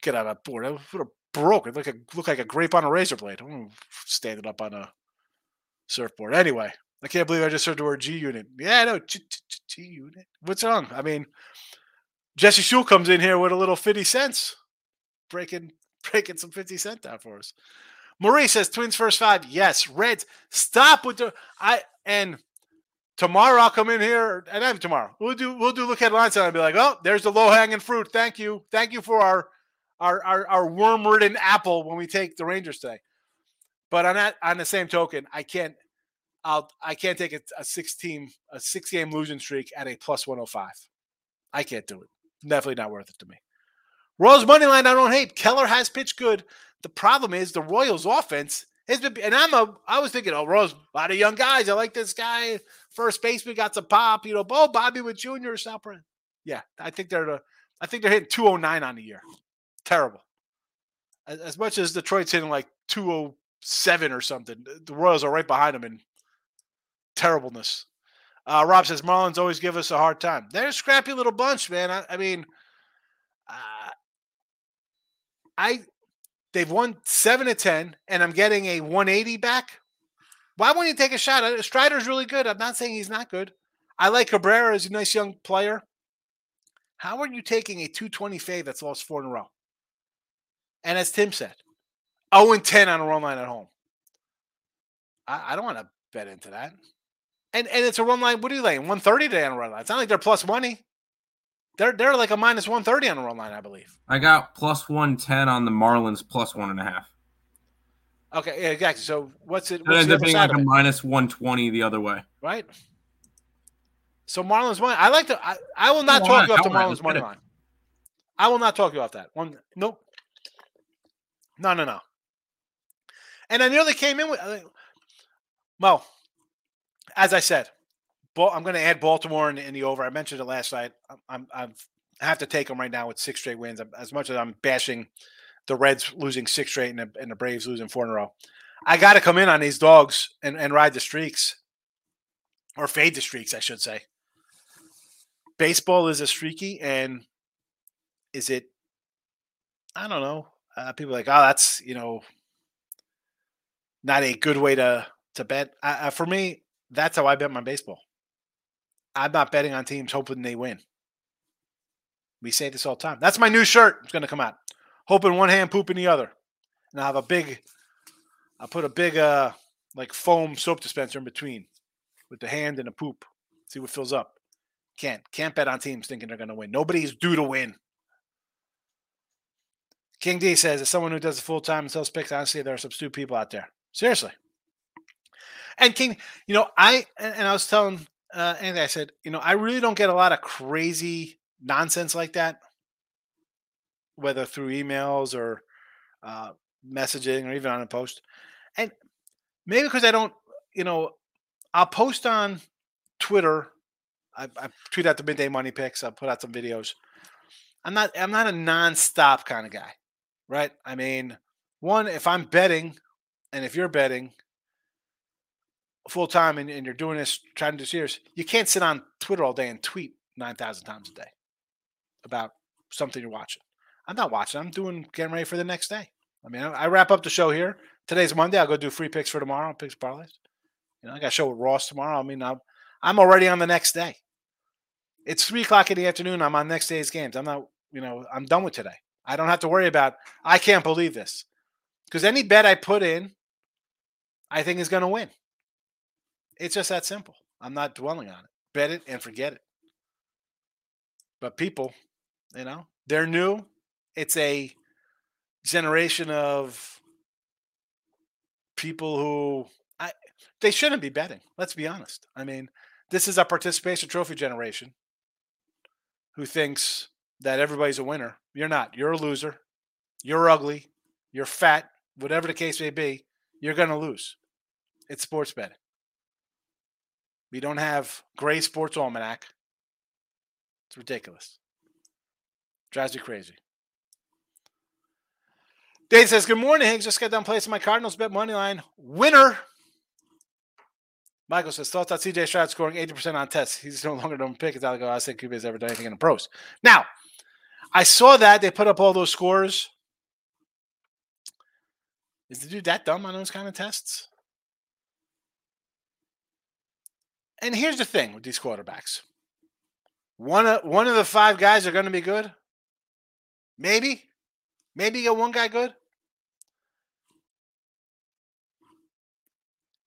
get on that board. I would have broke. It looked like a, looked like a grape on a razor blade. I wouldn't stand it up on a surfboard. Anyway, I can't believe I just heard the word G Unit. Yeah, I know. G Unit. What's wrong? I mean, Jesse Shule comes in here with a little fifty cents, breaking, breaking some fifty cent down for us. Marie says, Twins first five. Yes. Reds, stop with the. I, and tomorrow I'll come in here, and I'm tomorrow. We'll do, we'll do look at lines and I'll be like, oh, there's the low hanging fruit. Thank you. Thank you for our, our, our, our worm ridden apple when we take the Rangers today. But on that, on the same token, I can't, I'll, I can't take a, a six team, a six game losing streak at a plus one oh five. I can't do it. Definitely not worth it to me. Royals money line, I don't hate. Keller has pitched good. The problem is the Royals offense has been, and I'm a, I was thinking, oh, Royals, a lot of young guys. I like this guy. First baseman got some pop, you know, oh, Bobby Witt Junior or something. Yeah, I think they're, the, I think they're hitting two oh nine on the year. Terrible. As, as much as Detroit's hitting like two oh seven or something, the Royals are right behind them in terribleness. Uh, Rob says, Marlins always give us a hard time. They're a scrappy little bunch, man. I, I mean, uh, I, they've won seven to ten, and I'm getting a one eighty back. Why wouldn't you take a shot? Strider's really good. I'm not saying he's not good. I like Cabrera. He's a nice young player. How are you taking a two twenty fave that's lost four in a row? And as Tim said, oh and ten on a run line at home. I, I don't want to bet into that. And and it's a run line. What are you laying? one thirty today on a run line. It's not like they're plus money. They're they're like a minus one thirty on a run line, I believe. I got plus one ten on the Marlins, plus one and a half. Okay, yeah, exactly. So what's it? What's it ends up being like a minus one twenty the other way, right? So Marlins money. I like to. I, I will not talk you off the Marlins money line. I will not talk you off that one. Nope. No, no, no. And I nearly came in with uh, Mo. As I said, I'm going to add Baltimore in, in the over. I mentioned it last night. I'm, I'm, I have to take them right now with six straight wins. As much as I'm bashing the Reds losing six straight and the, and the Braves losing four in a row, I got to come in on these dogs and, and ride the streaks, or fade the streaks, I should say. Baseball is a streaky, and is it? I don't know. Uh, people are like, oh, that's you know, not a good way to to bet. I, I, for me. That's how I bet my baseball. I'm not betting on teams hoping they win. We say this all the time. That's my new shirt. It's going to come out. Hoping one hand, pooping the other. And I'll have a big, I'll put a big, uh, like foam soap dispenser in between with the hand and the poop. See what fills up. Can't, can't bet on teams thinking they're going to win. Nobody's due to win. King D says, as someone who does it full time and sells picks, honestly, there are some stupid people out there. Seriously. And King, you know, I and I was telling uh, Andy, I said, you know, I really don't get a lot of crazy nonsense like that, whether through emails or uh, messaging or even on a post. And maybe because I don't, you know, I'll post on Twitter. I, I tweet out the midday money picks. I'll put out some videos. I'm not, I'm not a nonstop kind of guy, right? I mean, one, if I'm betting, and if you're betting full time and, and you're doing this, trying to do serious, you can't sit on Twitter all day and tweet nine thousand times a day about something you're watching. I'm not watching. I'm doing, getting ready for the next day. I mean, I, I wrap up the show here. Today's Monday. I'll go do free picks for tomorrow. Picks parlays. You know, I got a show with Ross tomorrow. I mean, I'm, I'm already on the next day. It's three o'clock in the afternoon. I'm on next day's games. I'm not, you know, I'm done with today. I don't have to worry about, I can't believe this, because any bet I put in, I think is going to win. It's just that simple. I'm not dwelling on it. Bet it and forget it. But people, you know, they're new. It's a generation of people who I, they shouldn't be betting. Let's be honest. I mean, this is a participation trophy generation who thinks that everybody's a winner. You're not. You're a loser. You're ugly. You're fat. Whatever the case may be, you're going to lose. It's sports betting. We don't have Gray Sports Almanac. It's ridiculous. Drives me crazy. Dave says, good morning, Higgs. Just got done placing my Cardinals bet money line. Winner. Michael says, thoughts on C J Stroud scoring eighty percent on tests. He's no longer known pick. It's out ago. I said Q B has ever done anything in the pros. Now, I saw that. They put up all those scores. Is the dude that dumb on those kind of tests? And here's the thing with these quarterbacks. One of, one of the five guys are going to be good. Maybe. Maybe you get one guy good.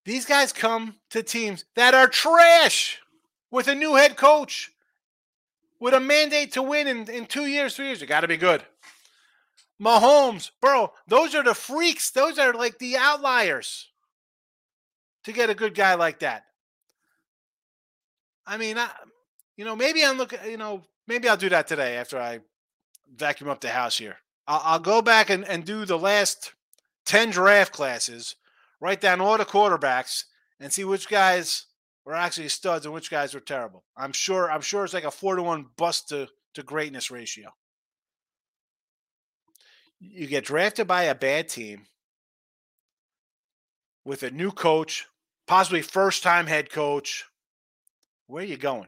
These guys come to teams that are trash with a new head coach, with a mandate to win in, in two years, three years. You got to be good. Mahomes, bro, those are the freaks. Those are like the outliers to get a good guy like that. I mean, I, you know, maybe I'm looking, you know, maybe I'll do that today after I vacuum up the house here. I'll, I'll go back and, and do the last ten draft classes, write down all the quarterbacks and see which guys were actually studs and which guys were terrible. I'm sure, I'm sure it's like a four to one bust to, to greatness ratio. You get drafted by a bad team with a new coach, possibly first time head coach. Where are you going?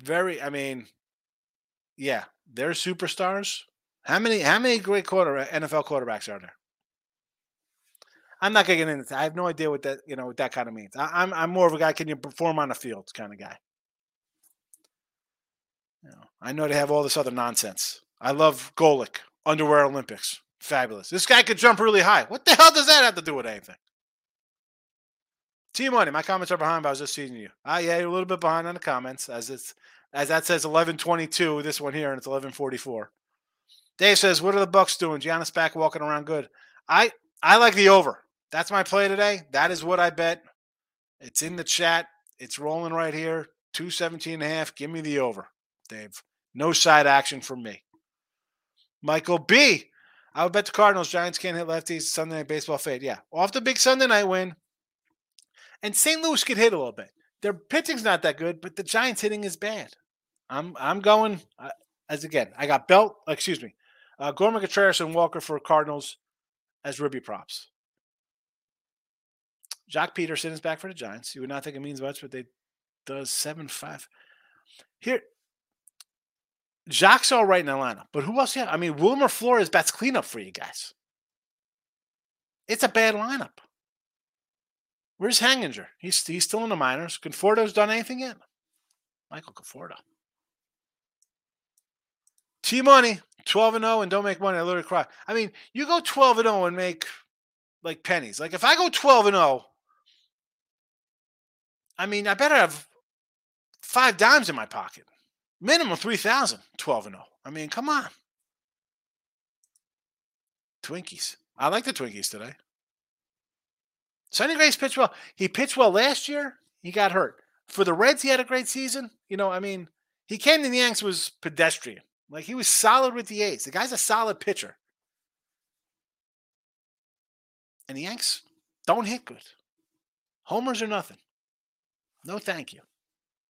Very, I mean, yeah, they're superstars. How many, how many great quarter N F L quarterbacks are there? I'm not going to get into that. I have no idea what that, you know, what that kind of means. I, I'm, I'm more of a guy, can you perform on the field kind of guy. You know, I know they have all this other nonsense. I love Golic, Underwear Olympics. Fabulous. This guy could jump really high. What the hell does that have to do with anything? T-Money, my comments are behind, but I was just seeing you. Ah, yeah, you're a little bit behind on the comments, as it's as that says eleven twenty-two, this one here, and it's eleven forty-four. Dave says, what are the Bucks doing? Giannis back walking around good. I, I like the over. That's my play today. That is what I bet. It's in the chat. It's rolling right here. two seventeen and a half. Give me the over, Dave. No side action for me. Michael B. I would bet the Cardinals. Giants can't hit lefties. Sunday night baseball fade. Yeah. Off the big Sunday night win. And Saint Louis could hit a little bit. Their pitching's not that good, but the Giants hitting is bad. I'm I'm going, uh, as again, I got Belt, excuse me, uh, Gorman, Contreras, and Walker for Cardinals as Ruby props. Jock Peterson is back for the Giants. You would not think it means much, but they does seven five. Here, Jock's all right in Atlanta, but who else? Yeah, I mean, Wilmer Flores bats cleanup for you guys. It's a bad lineup. Where's Hanginger? He's, he's still in the minors. Conforto's done anything yet? Michael Conforto. T-Money, twelve and oh and don't make money. I literally cry. I mean, you go twelve and oh and make, like, pennies. Like, if I go twelve and oh, I mean, I better have five dimes in my pocket. Minimum three thousand, twelve and oh. I mean, come on. Twinkies. I like the Twinkies today. Sonny Gray's pitched well. He pitched well last year. He got hurt. For the Reds, he had a great season. You know, I mean, he came to the Yanks, was pedestrian. Like, he was solid with the A's. The guy's a solid pitcher. And the Yanks don't hit good. Homers are nothing. No thank you.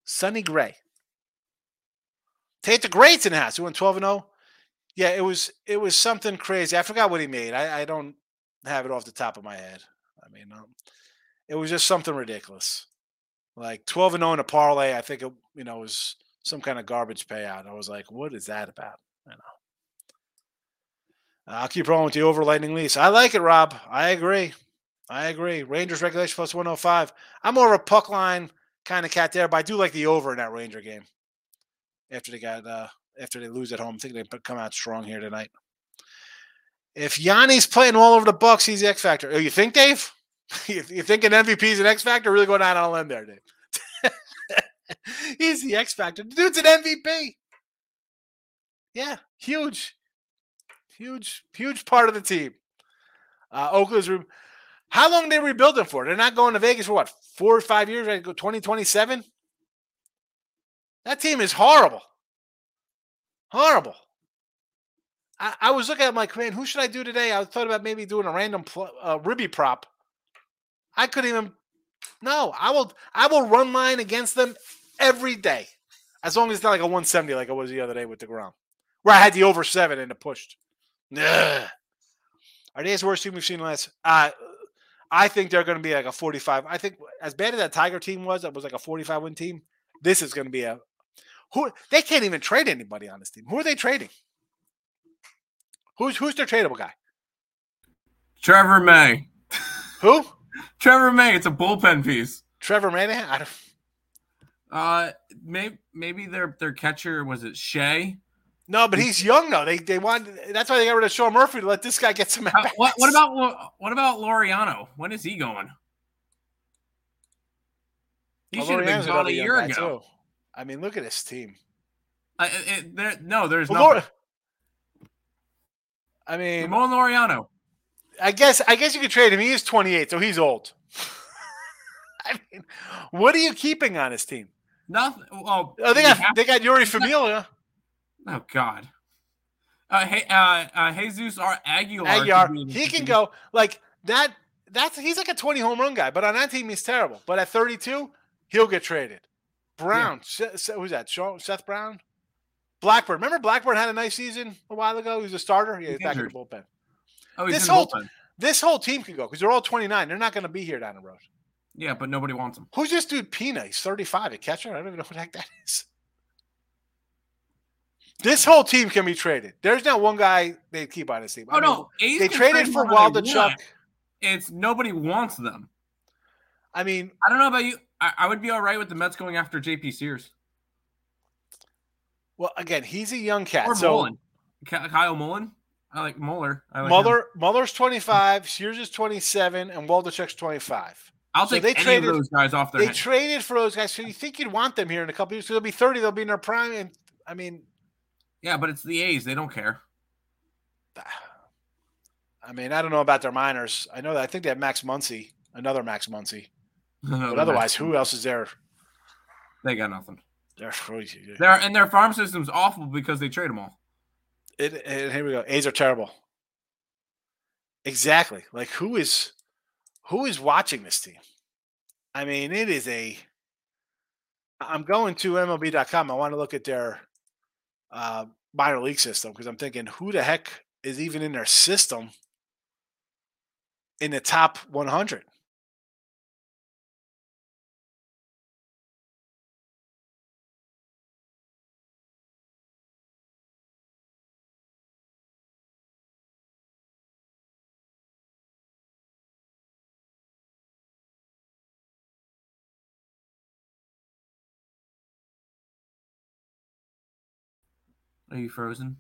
Sonny Gray. Tate the Great's in the house. He went twelve and oh. Yeah, it was it was something crazy. I forgot what he made. I, I don't have it off the top of my head. I mean, um, it was just something ridiculous. Like twelve and oh in a parlay, I think it, you know, was some kind of garbage payout. I was like, what is that about? You know. I'll keep rolling with the over Lightning Leafs. I like it, Rob. I agree. I agree. Rangers regulation plus one oh five. I'm more of a puck line kind of cat there, but I do like the over in that Ranger game. After they got, uh, after they lose at home, I think they come out strong here tonight. If Yanni's playing all over the Bucks, he's the X factor. Oh, you think, Dave? you, you think an M V P is an X factor? Really going out on a limb there, Dave. He's the X factor. The dude's an M V P. Yeah, huge, huge, huge part of the team. Uh, Oakland's room. How long they rebuild them for? They're not going to Vegas for what? Four or five years? Right? Go twenty twenty-seven. That team is horrible. Horrible. I, I was looking at my command. Who should I do today? I thought about maybe doing a random pl- uh, Ruby prop. I couldn't even No, I will I will run line against them every day. As long as it's not like a one seventy like I was the other day with DeGrom, where I had the over seven and it pushed. Ugh. Are they the worst team we've seen last? Uh, I think they're going to be like a forty-five. I think as bad as that Tiger team was, that was like a forty-five win team. This is going to be a who they can't even trade anybody on this team. Who are they trading? Who's who's their tradable guy? Trevor May. Who? Trevor May. It's a bullpen piece. Trevor May. I don't. Uh, maybe maybe their their catcher was it Shea? No, but he's young though. They they wanted that's why they got rid of Sean Murphy to let this guy get some. Uh, what what about what about Laureano? When is he going? He well, should Laureano's have been gone a year ago. Too. I mean, look at this team. I, it, there, no, there's well, no. Laure- I mean, Ramon Laureano. I guess I guess you could trade him. He is twenty-eight, so he's old. I mean, what are you keeping on his team? Nothing. Well, oh, they got yeah. they got Yuri Familia. Oh God. Uh, hey, uh, uh, Jesus or Aguilar. Aguilar. He can go like that. That's he's like a twenty home run guy, but on that team he's terrible. But at thirty-two, he'll get traded. Brown, yeah. S- who's that? Seth Brown, Blackburn. Remember Blackburn had a nice season a while ago. He was a starter. Yeah, he's back in the bullpen. Oh, he's this in whole bullpen. This whole team can go because they're all twenty-nine. They're not going to be here down the road. Yeah, but nobody wants him. Who's this dude, Pena? He's thirty-five, a catcher. I don't even know what the heck that is. This whole team can be traded. There's not one guy they keep on this team. Oh, I mean, no. A's they traded for Wildachuk. It's nobody wants them. I mean. I don't know about you. I, I would be all right with the Mets going after J P Sears. Well, again, he's a young cat. Or so Mullen. Kyle Mullen. I like Muller. I like Muller. Muller's twenty-five. Sears is twenty-seven. And Wildachuk's twenty-five. I'll so take they any traded, of those guys off their They head. Traded for those guys. So you think you'd want them here in a couple years. So they'll be thirty. They'll be in their prime. And I mean. Yeah, but it's the A's. They don't care. I mean, I don't know about their minors. I know that. I think they have Max Muncy. Another Max Muncy. But otherwise, who else is there? They got nothing. They're crazy. They're, and their farm system's awful because they trade them all. It, it, here we go. A's are terrible. Exactly. Like, who is... Who is watching this team? I mean, it is a – I'm going to M L B dot com. I want to look at their uh, minor league system because I'm thinking who the heck is even in their system in the top one hundred? Are you frozen?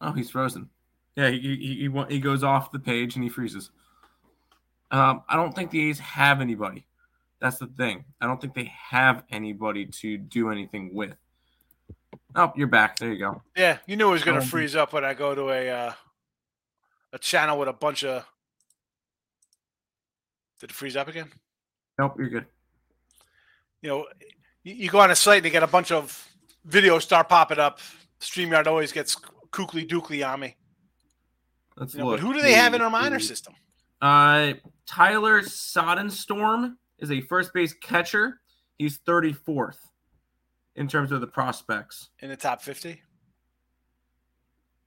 Oh, he's frozen. Yeah, he he, he he goes off the page and he freezes. Um, I don't think the A's have anybody. That's the thing. I don't think they have anybody to do anything with. Oh, you're back. There you go. Yeah, you knew it was gonna um, freeze up when I go to a uh, a channel with a bunch of. Did it freeze up again? Nope, you're good. You know, you, you go on a site and they get a bunch of. Videos start popping up. StreamYard always gets kookly dookly on me. Let's you know, look. But who do they have in our minor system? Uh, Tyler Sodenstorm is a first base catcher. He's thirty-fourth in terms of the prospects. In the top fifty?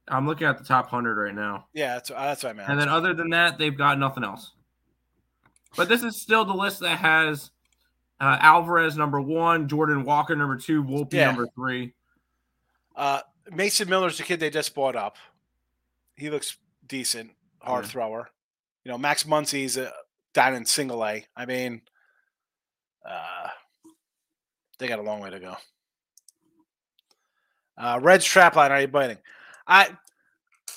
I'm looking at the top one hundred right now. Yeah, that's, that's what I meant. And then other than that, they've got nothing else. But this is still the list that has... Uh, Alvarez, number one. Jordan Walker, number two. Wolpe, yeah. number three. Uh, Mason Miller's the kid they just bought up. He looks decent, hard yeah. thrower. You know, Max Muncy's uh, down in single A. I mean, uh, they got a long way to go. Uh, Reds trap line, are you biting? I,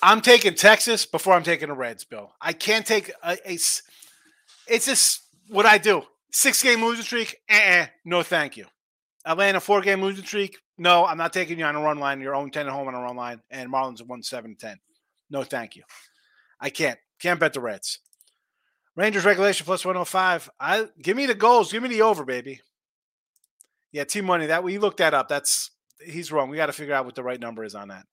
I'm taking Texas before I'm taking the Reds, Bill. I can't take a, a – it's just what I do. Six-game losing streak, eh, no thank you. Atlanta, four-game losing streak, no, I'm not taking you on a run line. Your own ten at home on a run line, and Marlins won seven to ten. No thank you. I can't. Can't bet the Reds. Rangers regulation plus one oh five. I Give me the goals. Give me the over, baby. Yeah, T-Money, that we looked that up. That's he's wrong. We got to figure out what the right number is on that.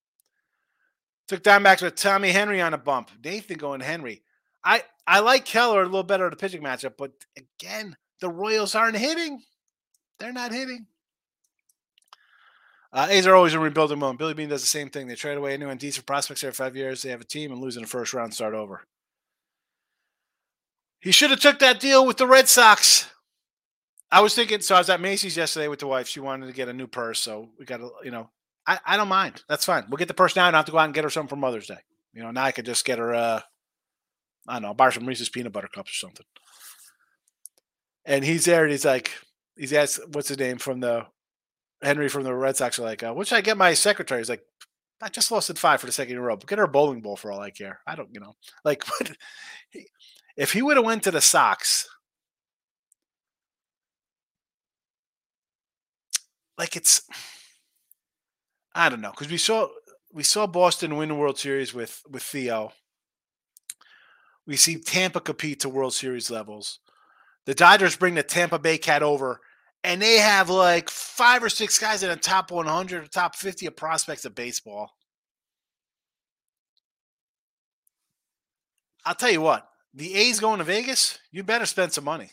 Took Diamondbacks with Tommy Henry on a bump. Nathan going Henry. I, I like Keller a little better at the pitching matchup, but again, the Royals aren't hitting. They're not hitting. Uh, A's are always in rebuilding mode. Billy Bean does the same thing. They trade away anyone decent prospects every five years. They have a team and lose in the first round, start over. He should have took that deal with the Red Sox. I was thinking, so I was at Macy's yesterday with the wife. She wanted to get a new purse, so we got to, you know, I, I don't mind. That's fine. We'll get the purse now and I have to go out and get her something for Mother's Day. You know, now I could just get her, uh, I don't know, buy her some Reese's Peanut Butter Cups or something. And he's there and he's like, he's asked, what's his name from the, Henry from the Red Sox are like, uh, what should I get my secretary? He's like, I just lost in five for the second in a row. Get her a bowling ball for all I care. I don't, you know, like, but he, if he would have went to the Sox, like it's, I don't know, because we saw we saw Boston win the World Series with with Theo. We see Tampa compete to World Series levels. The Dodgers bring the Tampa Bay Cat over. And they have like five or six guys in the top one hundred, top fifty of prospects of baseball. I'll tell you what, the A's going to Vegas, you better spend some money.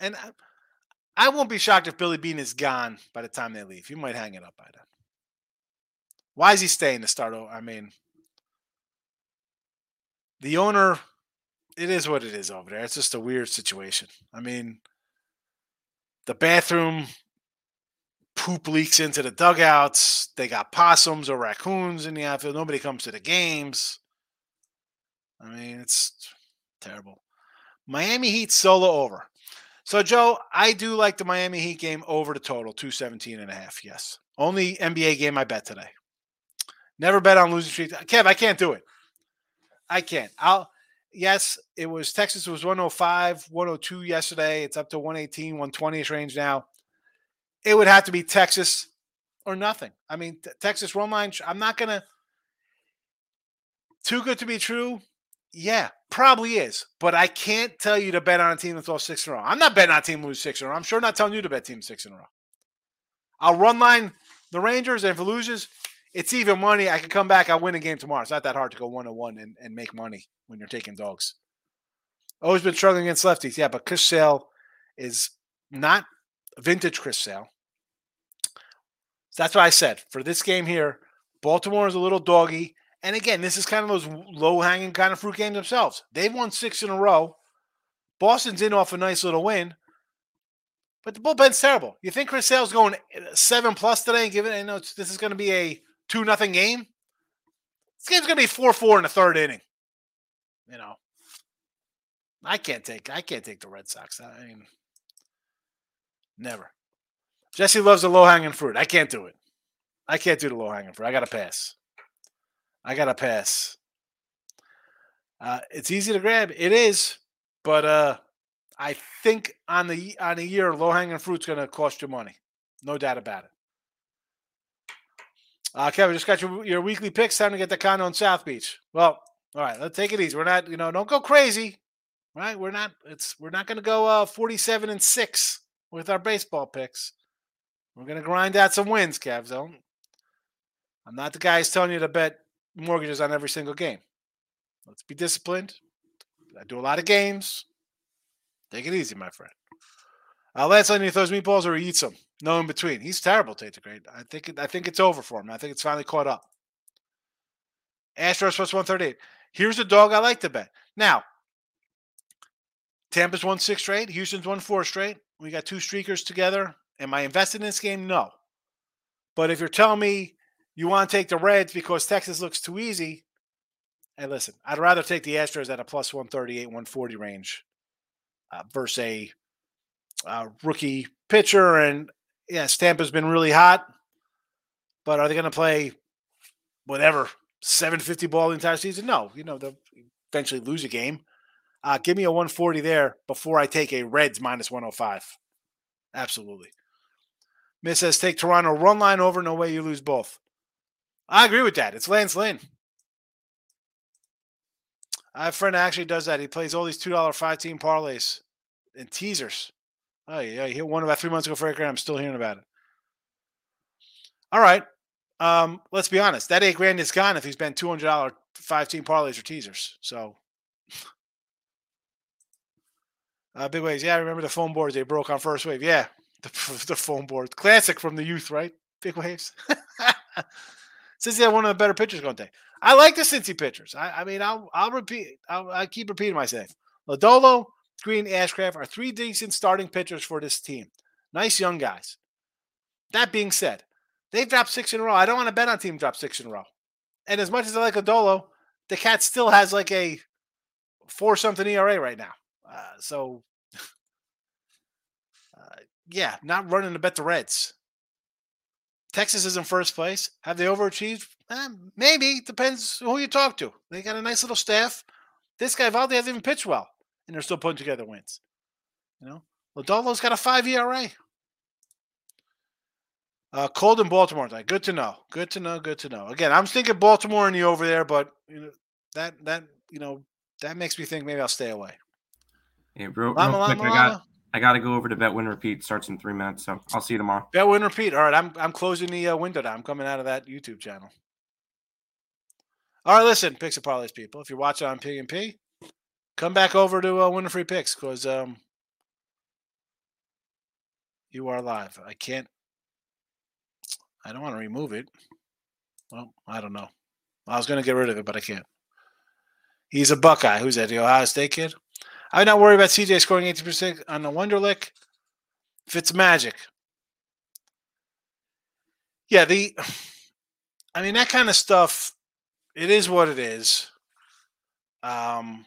And I, I won't be shocked if Billy Bean is gone by the time they leave. You might hang it up by then. Why is he staying to start over? I mean, the owner, it is what it is over there. It's just a weird situation. I mean, the bathroom poop leaks into the dugouts. They got possums or raccoons in the outfield. Nobody comes to the games. I mean, it's terrible. Miami Heat solo over. So, Joe, I do like the Miami Heat game over the total, two seventeen and a half, yes. Only N B A game I bet today. Never bet on losing streak. Kev, I can't do it. I can't. I'll. Yes, it was Texas was one oh five, one oh two yesterday. It's up to one eighteen, one twenty-ish range now. It would have to be Texas or nothing. I mean, t- Texas run line, I'm not going to – too good to be true? Yeah, probably is. But I can't tell you to bet on a team that's lost six in a row. I'm not betting on a team lose six in a row. I'm sure not telling you to bet team six in a row. I'll run line the Rangers, and if it loses – it's even money. I can come back. I win a game tomorrow. It's not that hard to go one-on-one and, and make money when you're taking dogs. Always been struggling against lefties. Yeah, but Chris Sale is not vintage Chris Sale. So that's why I said for this game here, Baltimore is a little doggy. And again, this is kind of those low-hanging kind of fruit games themselves. They've won six in a row. Boston's in off a nice little win. But the bullpen's terrible. You think Chris Sale's going seven plus today and giving it? I know it's, this is going to be a two nothing game. This game's going to be four four in the third inning. You know, I can't take I can't take the Red Sox. I mean, never. Jesse loves the low-hanging fruit. I can't do it. I can't do the low-hanging fruit. I got to pass. I got to pass. Uh, it's easy to grab. It is, but uh, I think on the on the year, low-hanging fruit's going to cost you money. No doubt about it. Uh, Kevin, just got your, your weekly picks. Time to get the condo in South Beach. Well, all right, let's take it easy. We're not, you know, don't go crazy, right? We're not. It's we're not going to go uh, forty-seven and six with our baseball picks. We're going to grind out some wins, Cavs. Don't. I'm not the guy who's telling you to bet mortgages on every single game. Let's be disciplined. I do a lot of games. Take it easy, my friend. Uh, Lance Lynn, he throws meatballs or he eats them. No in between. He's terrible, Tate Grade. I think it, I think it's over for him. I think it's finally caught up. Astros plus one thirty-eight. Here's a dog I like to bet. Now, Tampa's won six straight. Houston's won four straight. We got two streakers together. Am I invested in this game? No. But if you're telling me you want to take the Reds because Texas looks too easy, hey, listen, I'd rather take the Astros at a plus one thirty-eight, one forty range uh, versus a uh, rookie pitcher. And yes, Tampa's been really hot, but are they going to play whatever seven fifty ball the entire season? No, you know, they'll eventually lose a game. Uh, give me a one forty there before I take a Reds minus one oh five. Absolutely. Miss says take Toronto run line over. No way you lose both. I agree with that. It's Lance Lynn. I have a friend that actually does that. He plays all these two dollar five-team parlays and teasers. Oh, yeah, he hit one about three months ago for eight grand. I'm still hearing about it. All right. Um, let's be honest. That eight grand is gone if he's been two hundred dollars five-team parlays or teasers. So Uh, big waves. Yeah, I remember the foam boards they broke on first wave. Yeah, the, the foam board. Classic from the youth, right? Big waves. Cincy had one of the better pitchers going today. I like the Cincy pitchers. I, I mean, I'll I'll repeat. I'll, I'll keep repeating myself. Lodolo, Green, Ashcraft are three decent starting pitchers for this team. Nice young guys. That being said, they've dropped six in a row. I don't want to bet on a team drop six in a row. And as much as I like Lodolo, the Cat still has like a four-something E R A right now. Uh, so, uh, yeah, not running to bet the Reds. Texas is in first place. Have they overachieved? Eh, maybe. Depends who you talk to. They got a nice little staff. This guy, Valdi, hasn't even pitched well, and they're still putting together wins. You know, Lodolo's got a five E R A. Uh, cold in Baltimore tonight. Good to know. Good to know. Good to know. Again, I'm thinking Baltimore and the over there, but you know, that that you know that makes me think maybe I'll stay away. Yeah, real, real Lama, quick, Lama, I got Lama. I got to go over to Bet Win Repeat. Starts in three minutes, so I'll see you tomorrow. Bet Win Repeat. All right, I'm I'm closing the uh, window now. I'm coming out of that YouTube channel. All right, listen, Picks and Parlays people. If you're watching on P and P, come back over to uh, Win and Free Picks because um, you are live. I can't. I don't want to remove it. Well, I don't know. I was going to get rid of it, but I can't. He's a Buckeye. Who's that? The Ohio State kid? I'm not worried about C J scoring eighty percent on the Wonderlic. Fitzmagic. Yeah, the... I mean, that kind of stuff, it is what it is. Um,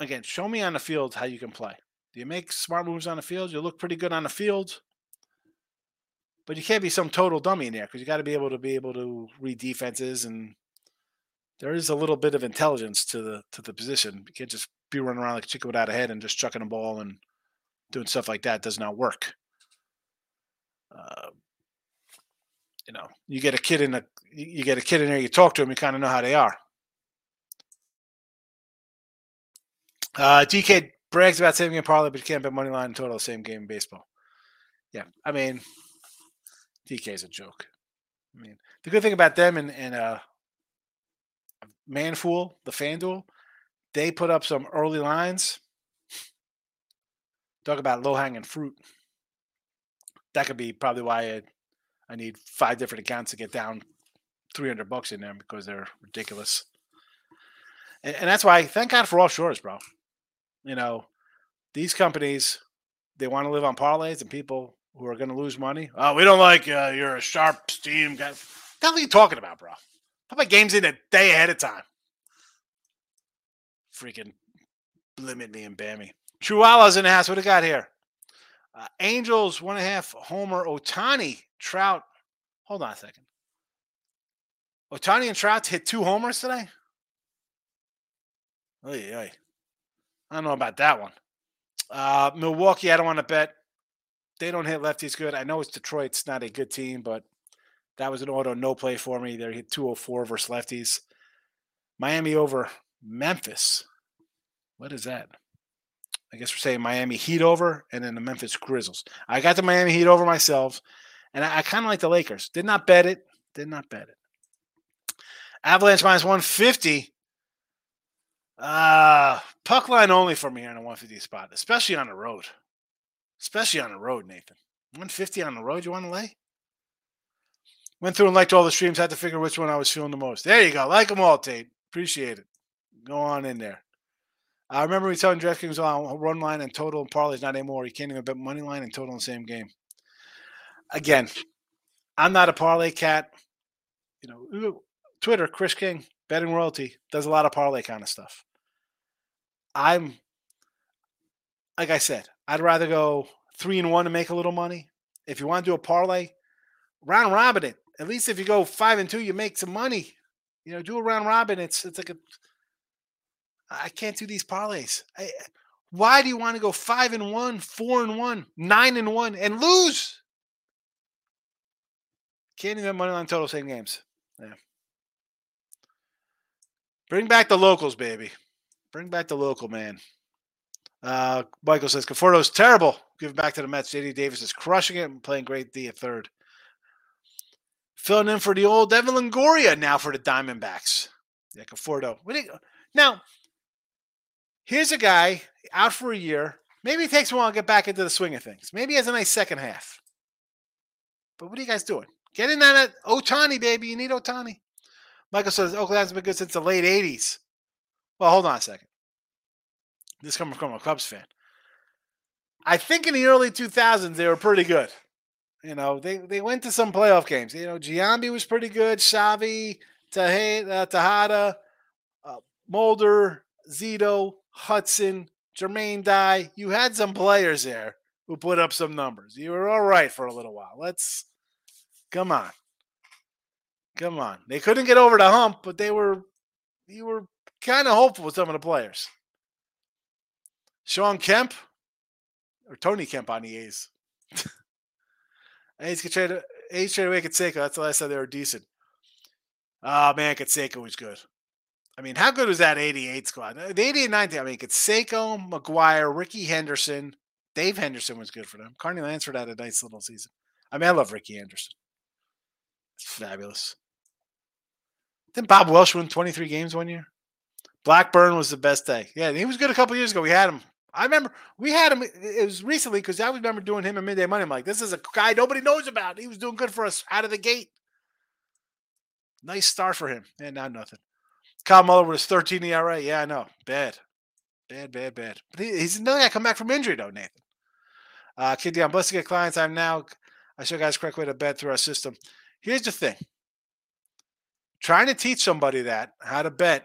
again, show me on the field how you can play. Do you make smart moves on the field? You look pretty good on the field. But you can't be some total dummy in there because you got to be able to be able to read defenses, and there is a little bit of intelligence to the to the position. You can't just be running around like a chicken without a head and just chucking a ball and doing stuff like that. It does not work. Uh, you know, you get a kid in a you get a kid in there. You talk to him, you kind of know how they are. Uh, D K brags about same game parlay, but you can't bet money line in total same game in baseball. Yeah, I mean. D K's a joke. I mean, the good thing about them and, and uh, Manfool, the FanDuel, they put up some early lines. Talk about low-hanging fruit. That could be probably why I, I need five different accounts to get down three hundred bucks in them because they're ridiculous. And, and that's why, thank God for offshores, bro. You know, these companies, they want to live on parlays and people who are going to lose money. Oh, we don't like uh, you're a sharp steam guy. What the hell are you talking about, bro? How about games in a day ahead of time? Freaking limit me and Bammy. Chuala's in the house. What do we got here? Uh, Angels, one and a half, Homer, Otani, Trout. Hold on a second. Otani and Trout hit two homers today? Oy, oy. I don't know about that one. Uh, Milwaukee, I don't want to bet. They don't hit lefties good. I know it's Detroit. It's not a good team, but that was an auto no play for me. They hit two oh four versus lefties. Miami over Memphis. What is that? I guess we're saying Miami Heat over and then the Memphis Grizzlies. I got the Miami Heat over myself, and I, I kind of like the Lakers. Did not bet it. Did not bet it. Avalanche minus one fifty. Uh, puck line only for me here in the one fifty spot, especially on the road. Especially on the road, Nathan. one fifty on the road, you want to lay? Went through and liked all the streams. Had to figure which one I was feeling the most. There you go. Like them all, Tate. Appreciate it. Go on in there. I remember we telling DraftKings on run line and total and parlays, not anymore. You can't even bet money line and total in the same game. Again, I'm not a parlay cat. You know, Twitter, Chris King, Betting Royalty, does a lot of parlay kind of stuff. I'm, like I said, I'd rather go three and one to make a little money. If you want to do a parlay, round robin it. At least if you go five and two, you make some money. You know, do a round robin. It's it's like a. I can't do these parlays. I, why do you want to go five and one, four and one, nine and one, and lose? Can't even have money on total same games. Yeah. Bring back the locals, baby. Bring back the local man. Uh, Michael says, Conforto's terrible. Give it back to the Mets. J D Davis is crushing it and playing great D at third. Filling in for the old Evan Longoria now for the Diamondbacks. Yeah, Conforto. Now, Here's a guy out for a year. Maybe it takes a while to get back into the swing of things. Maybe he has a nice second half. But what are you guys doing? Get in on it. Ohtani, baby. You need Ohtani. Michael says, Oakland hasn't been good since the late eighties. Well, hold on a second. This coming from a Cubs fan. I think in the early two thousands, they were pretty good. You know, they, they went to some playoff games. You know, Giambi was pretty good. Xavi, Tejada, uh, Mulder, Zito, Hudson, Jermaine Dye. You had some players there who put up some numbers. You were all right for a little while. Let's come on. Come on. They couldn't get over the hump, but they were you were kind of hopeful with some of the players. Sean Kemp or Tony Kemp on the A's. A's could trade, A's trade away Canseco. That's the last time they were decent. Oh, man, Canseco was good. I mean, how good was that eighty-eight squad? The eighty-eight ninety, I mean, Canseco, McGuire, Ricky Henderson. Dave Henderson was good for them. Carney Lansford had a nice little season. I mean, I love Ricky Henderson. It's fabulous. Didn't Bob Welsh win twenty-three games one year? Blackburn was the best day. Yeah, he was good a couple years ago. We had him. I remember we had him. It was recently because I remember doing him in Midday Money. I'm like, this is a guy nobody knows about. He was doing good for us out of the gate. Nice start for him. And now nothing. Kyle Muller with his thirteen E R A. Yeah, I know. Bad. Bad, bad, bad. But he, he's another guy come back from injury, though, Nathan. Uh, Kid Dion, blessed to get clients. I'm now. I show you guys the correct way to bet through our system. Here's the thing. Trying to teach somebody that, how to bet,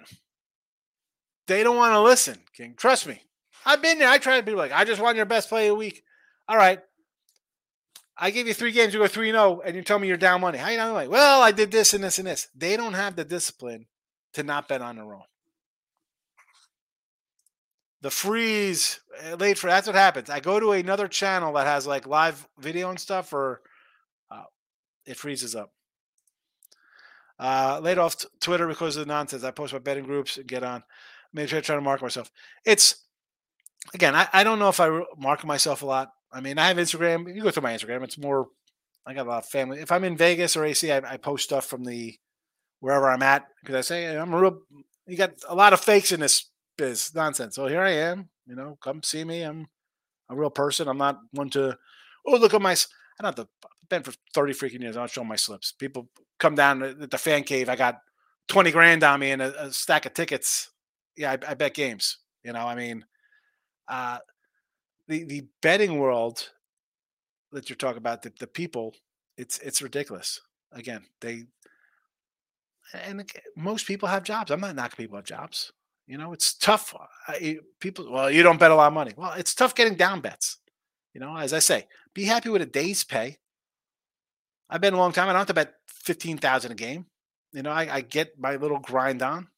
they don't want to listen, King. Trust me. I've been there. I try to be like, I just want your best play of the week. All right. I gave you three games, you go three and oh, and you tell me you're down money. How are you not like, well, I did this and this and this. They don't have the discipline to not bet on their own. The freeze late for that's what happens. I go to another channel that has like live video and stuff, or uh, it freezes up. Uh, laid off t- Twitter because of the nonsense. I post my betting groups and get on. Maybe try to market myself. It's again, I, I don't know if I re- market myself a lot. I mean, I have Instagram. You go through my Instagram. It's more. I got a lot of family. If I'm in Vegas or A C, I, I post stuff from the wherever I'm at because I say hey, I'm a real. You got a lot of fakes in this. Is nonsense. So here I am, you know, come see me. I'm a real person. I'm not one to, oh, look at my, I don't have to, I've been for thirty freaking years. I don't show my slips. People come down at the fan cave. I got twenty grand on me and a, a stack of tickets. Yeah, I, I bet games. You know, I mean, uh, the, the betting world that you're talking about, the, the people, it's, it's ridiculous. Again, they, and most people have jobs. I'm not knocking people have jobs. You know, it's tough. I, people, well, you don't bet a lot of money. Well, it's tough getting down bets. You know, as I say, be happy with a day's pay. I've been a long time. I don't have to bet fifteen thousand a game. You know, I, I get my little grind on.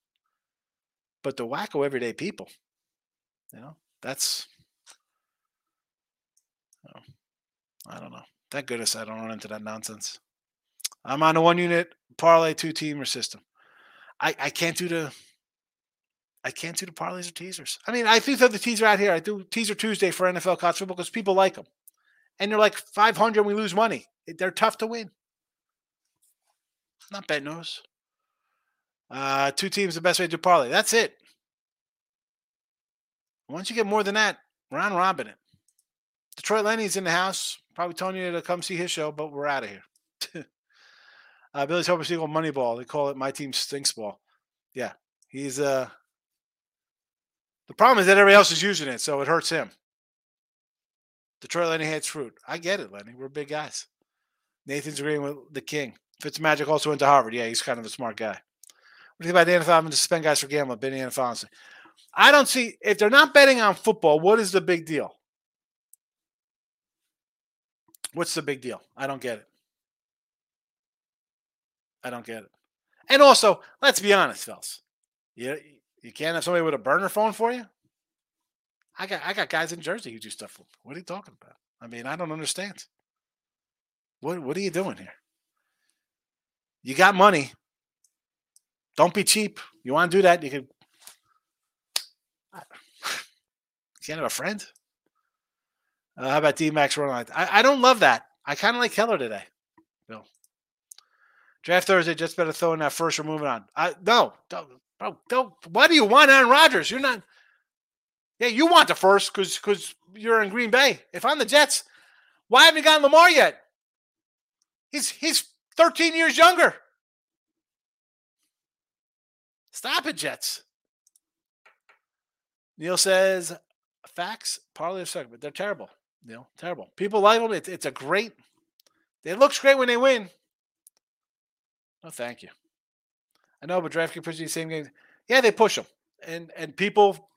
But the wacko everyday people, you know, that's, you know, I don't know. Thank goodness I don't run into that nonsense. I'm on a one unit parlay, two teamer system. I, I can't do the, I can't do the parlays or teasers. I mean, I do throw the teaser out here. I do Teaser Tuesday for N F L college football because people like them. And they're like five hundred and we lose money. They're tough to win. Not bad news. Uh, two teams, the best way to do parlay. That's it. Once you get more than that, we're on robbing it. Detroit Lenny's in the house. Probably telling you to come see his show, but we're out of here. uh, Billy's hoping to equal Moneyball. They call it My Team Stinks Ball. Yeah. He's uh the problem is that everybody else is using it, so it hurts him. Detroit Lenny hates fruit. I get it, Lenny. We're big guys. Nathan's agreeing with the king. Fitzmagic also went to Harvard. Yeah, he's kind of a smart guy. What do you think about the N F L? I'm going to suspend guys for gambling. Been in the N F L, honestly. I don't see if they're not betting on football. What is the big deal? What's the big deal? I don't get it. I don't get it. And also, let's be honest, fellas. You, you can't have somebody with a burner phone for you? I got I got guys in Jersey who do stuff for me. What are you talking about? I mean, I don't understand. What what are you doing here? You got money. Don't be cheap. You want to do that, you can. You can't have a friend? Uh, how about D-Max running like that? I, I don't love that. I kind of like Keller today. No. Draft Thursday, just better throw in that first or moving on. I, no, don't. Bro, don't, why do you want Aaron Rodgers? You're not Yeah, you want the first because because you're in Green Bay. If I'm the Jets, why haven't you gotten Lamar yet? He's he's thirteen years younger. Stop it, Jets. Neil says, facts, parlay suck, but they're terrible. Neil, terrible. People like them. It's, it's a great. It looks great when they win. No, thank you. I know, but DraftKings pushes these same games. Yeah, they push them, and and people.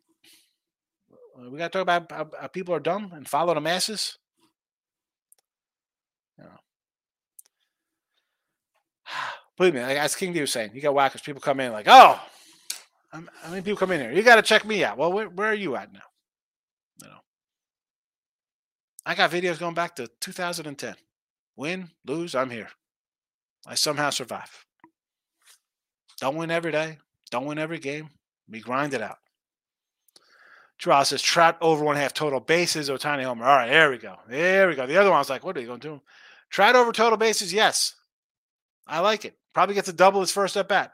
We got to talk about how, how people are dumb and follow the masses. You know. Believe me, like as King D was saying, you got whackers. People come in like, oh, I'm, I mean, people come in here. You got to check me out. Well, where, where are you at now? You know, I got videos going back to two thousand ten. Win, lose, I'm here. I somehow survive. Don't win every day. Don't win every game. We grind it out. Terrell says, Trout over one half total bases or tiny homer. All right, there we go. There we go. The other one, I was like, what are you going to do? Trout over total bases, yes. I like it. Probably gets a double his first at bat.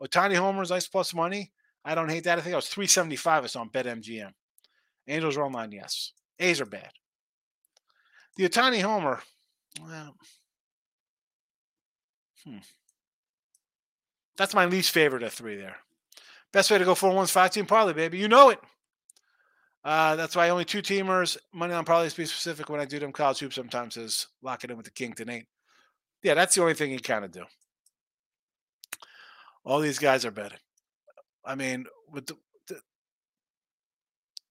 Otani homers, nice plus money. I don't hate that. I think I was three seventy-five. It's on BetMGM. Angels are online, yes. A's are bad. The Otani homer, well, hmm. That's my least favorite of three there. Best way to go four ones, five team parlay, baby. You know it. Uh, that's why only two teamers, money on parlays, be specific when I do them. College hoops sometimes is lock it in with the king tonight. Yeah, that's the only thing you kind of do. All these guys are betting. I mean, with the, the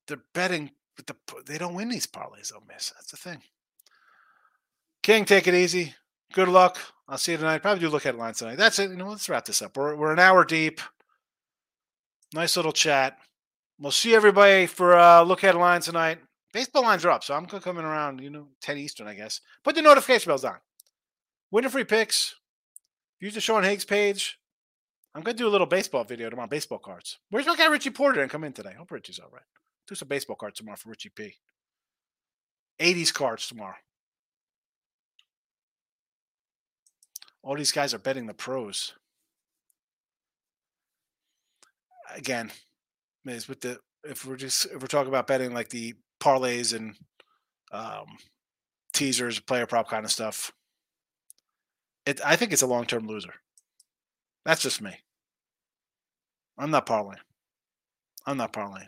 they're betting, but the, they don't win these parlays. They'll miss. That's the thing. King, take it easy. Good luck. I'll see you tonight. Probably do look at lines tonight. That's it. You know, let's wrap this up. We're we're an hour deep. Nice little chat. We'll see everybody for uh, look at lines tonight. Baseball lines are up, so I'm coming around, you know, ten Eastern, I guess. Put the notification bells on. Winner free picks. Use the Sean Higgs page. I'm gonna do a little baseball video tomorrow. Baseball cards. Where's my guy Richie Porter? And come in today. I hope Richie's all right. Do some baseball cards tomorrow for Richie P. eighties cards tomorrow. All these guys are betting the pros. Again, is with the if we're just if we're talking about betting like the parlays and um, teasers, player prop kind of stuff. It I think it's a long-term loser. That's just me. I'm not parlaying. I'm not parlaying.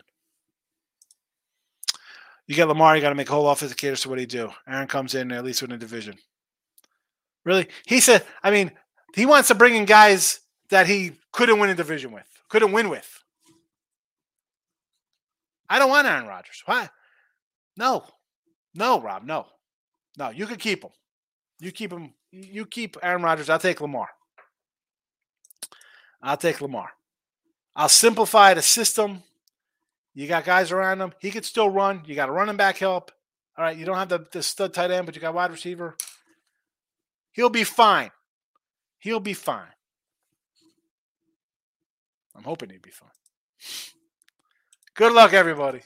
You got Lamar. You got to make a whole offensive case. So what do you do? Aaron comes in at least win the division. Really? He said, I mean, he wants to bring in guys that he couldn't win a division with, couldn't win with. I don't want Aaron Rodgers. Why? No. No, Rob, no. No, you can keep him. You keep him. You keep Aaron Rodgers. I'll take Lamar. I'll take Lamar. I'll simplify the system. You got guys around him. He could still run. You got a running back help. All right, you don't have the, the stud tight end, but you got wide receiver. He'll be fine. He'll be fine. I'm hoping he'll be fine. Good luck, everybody.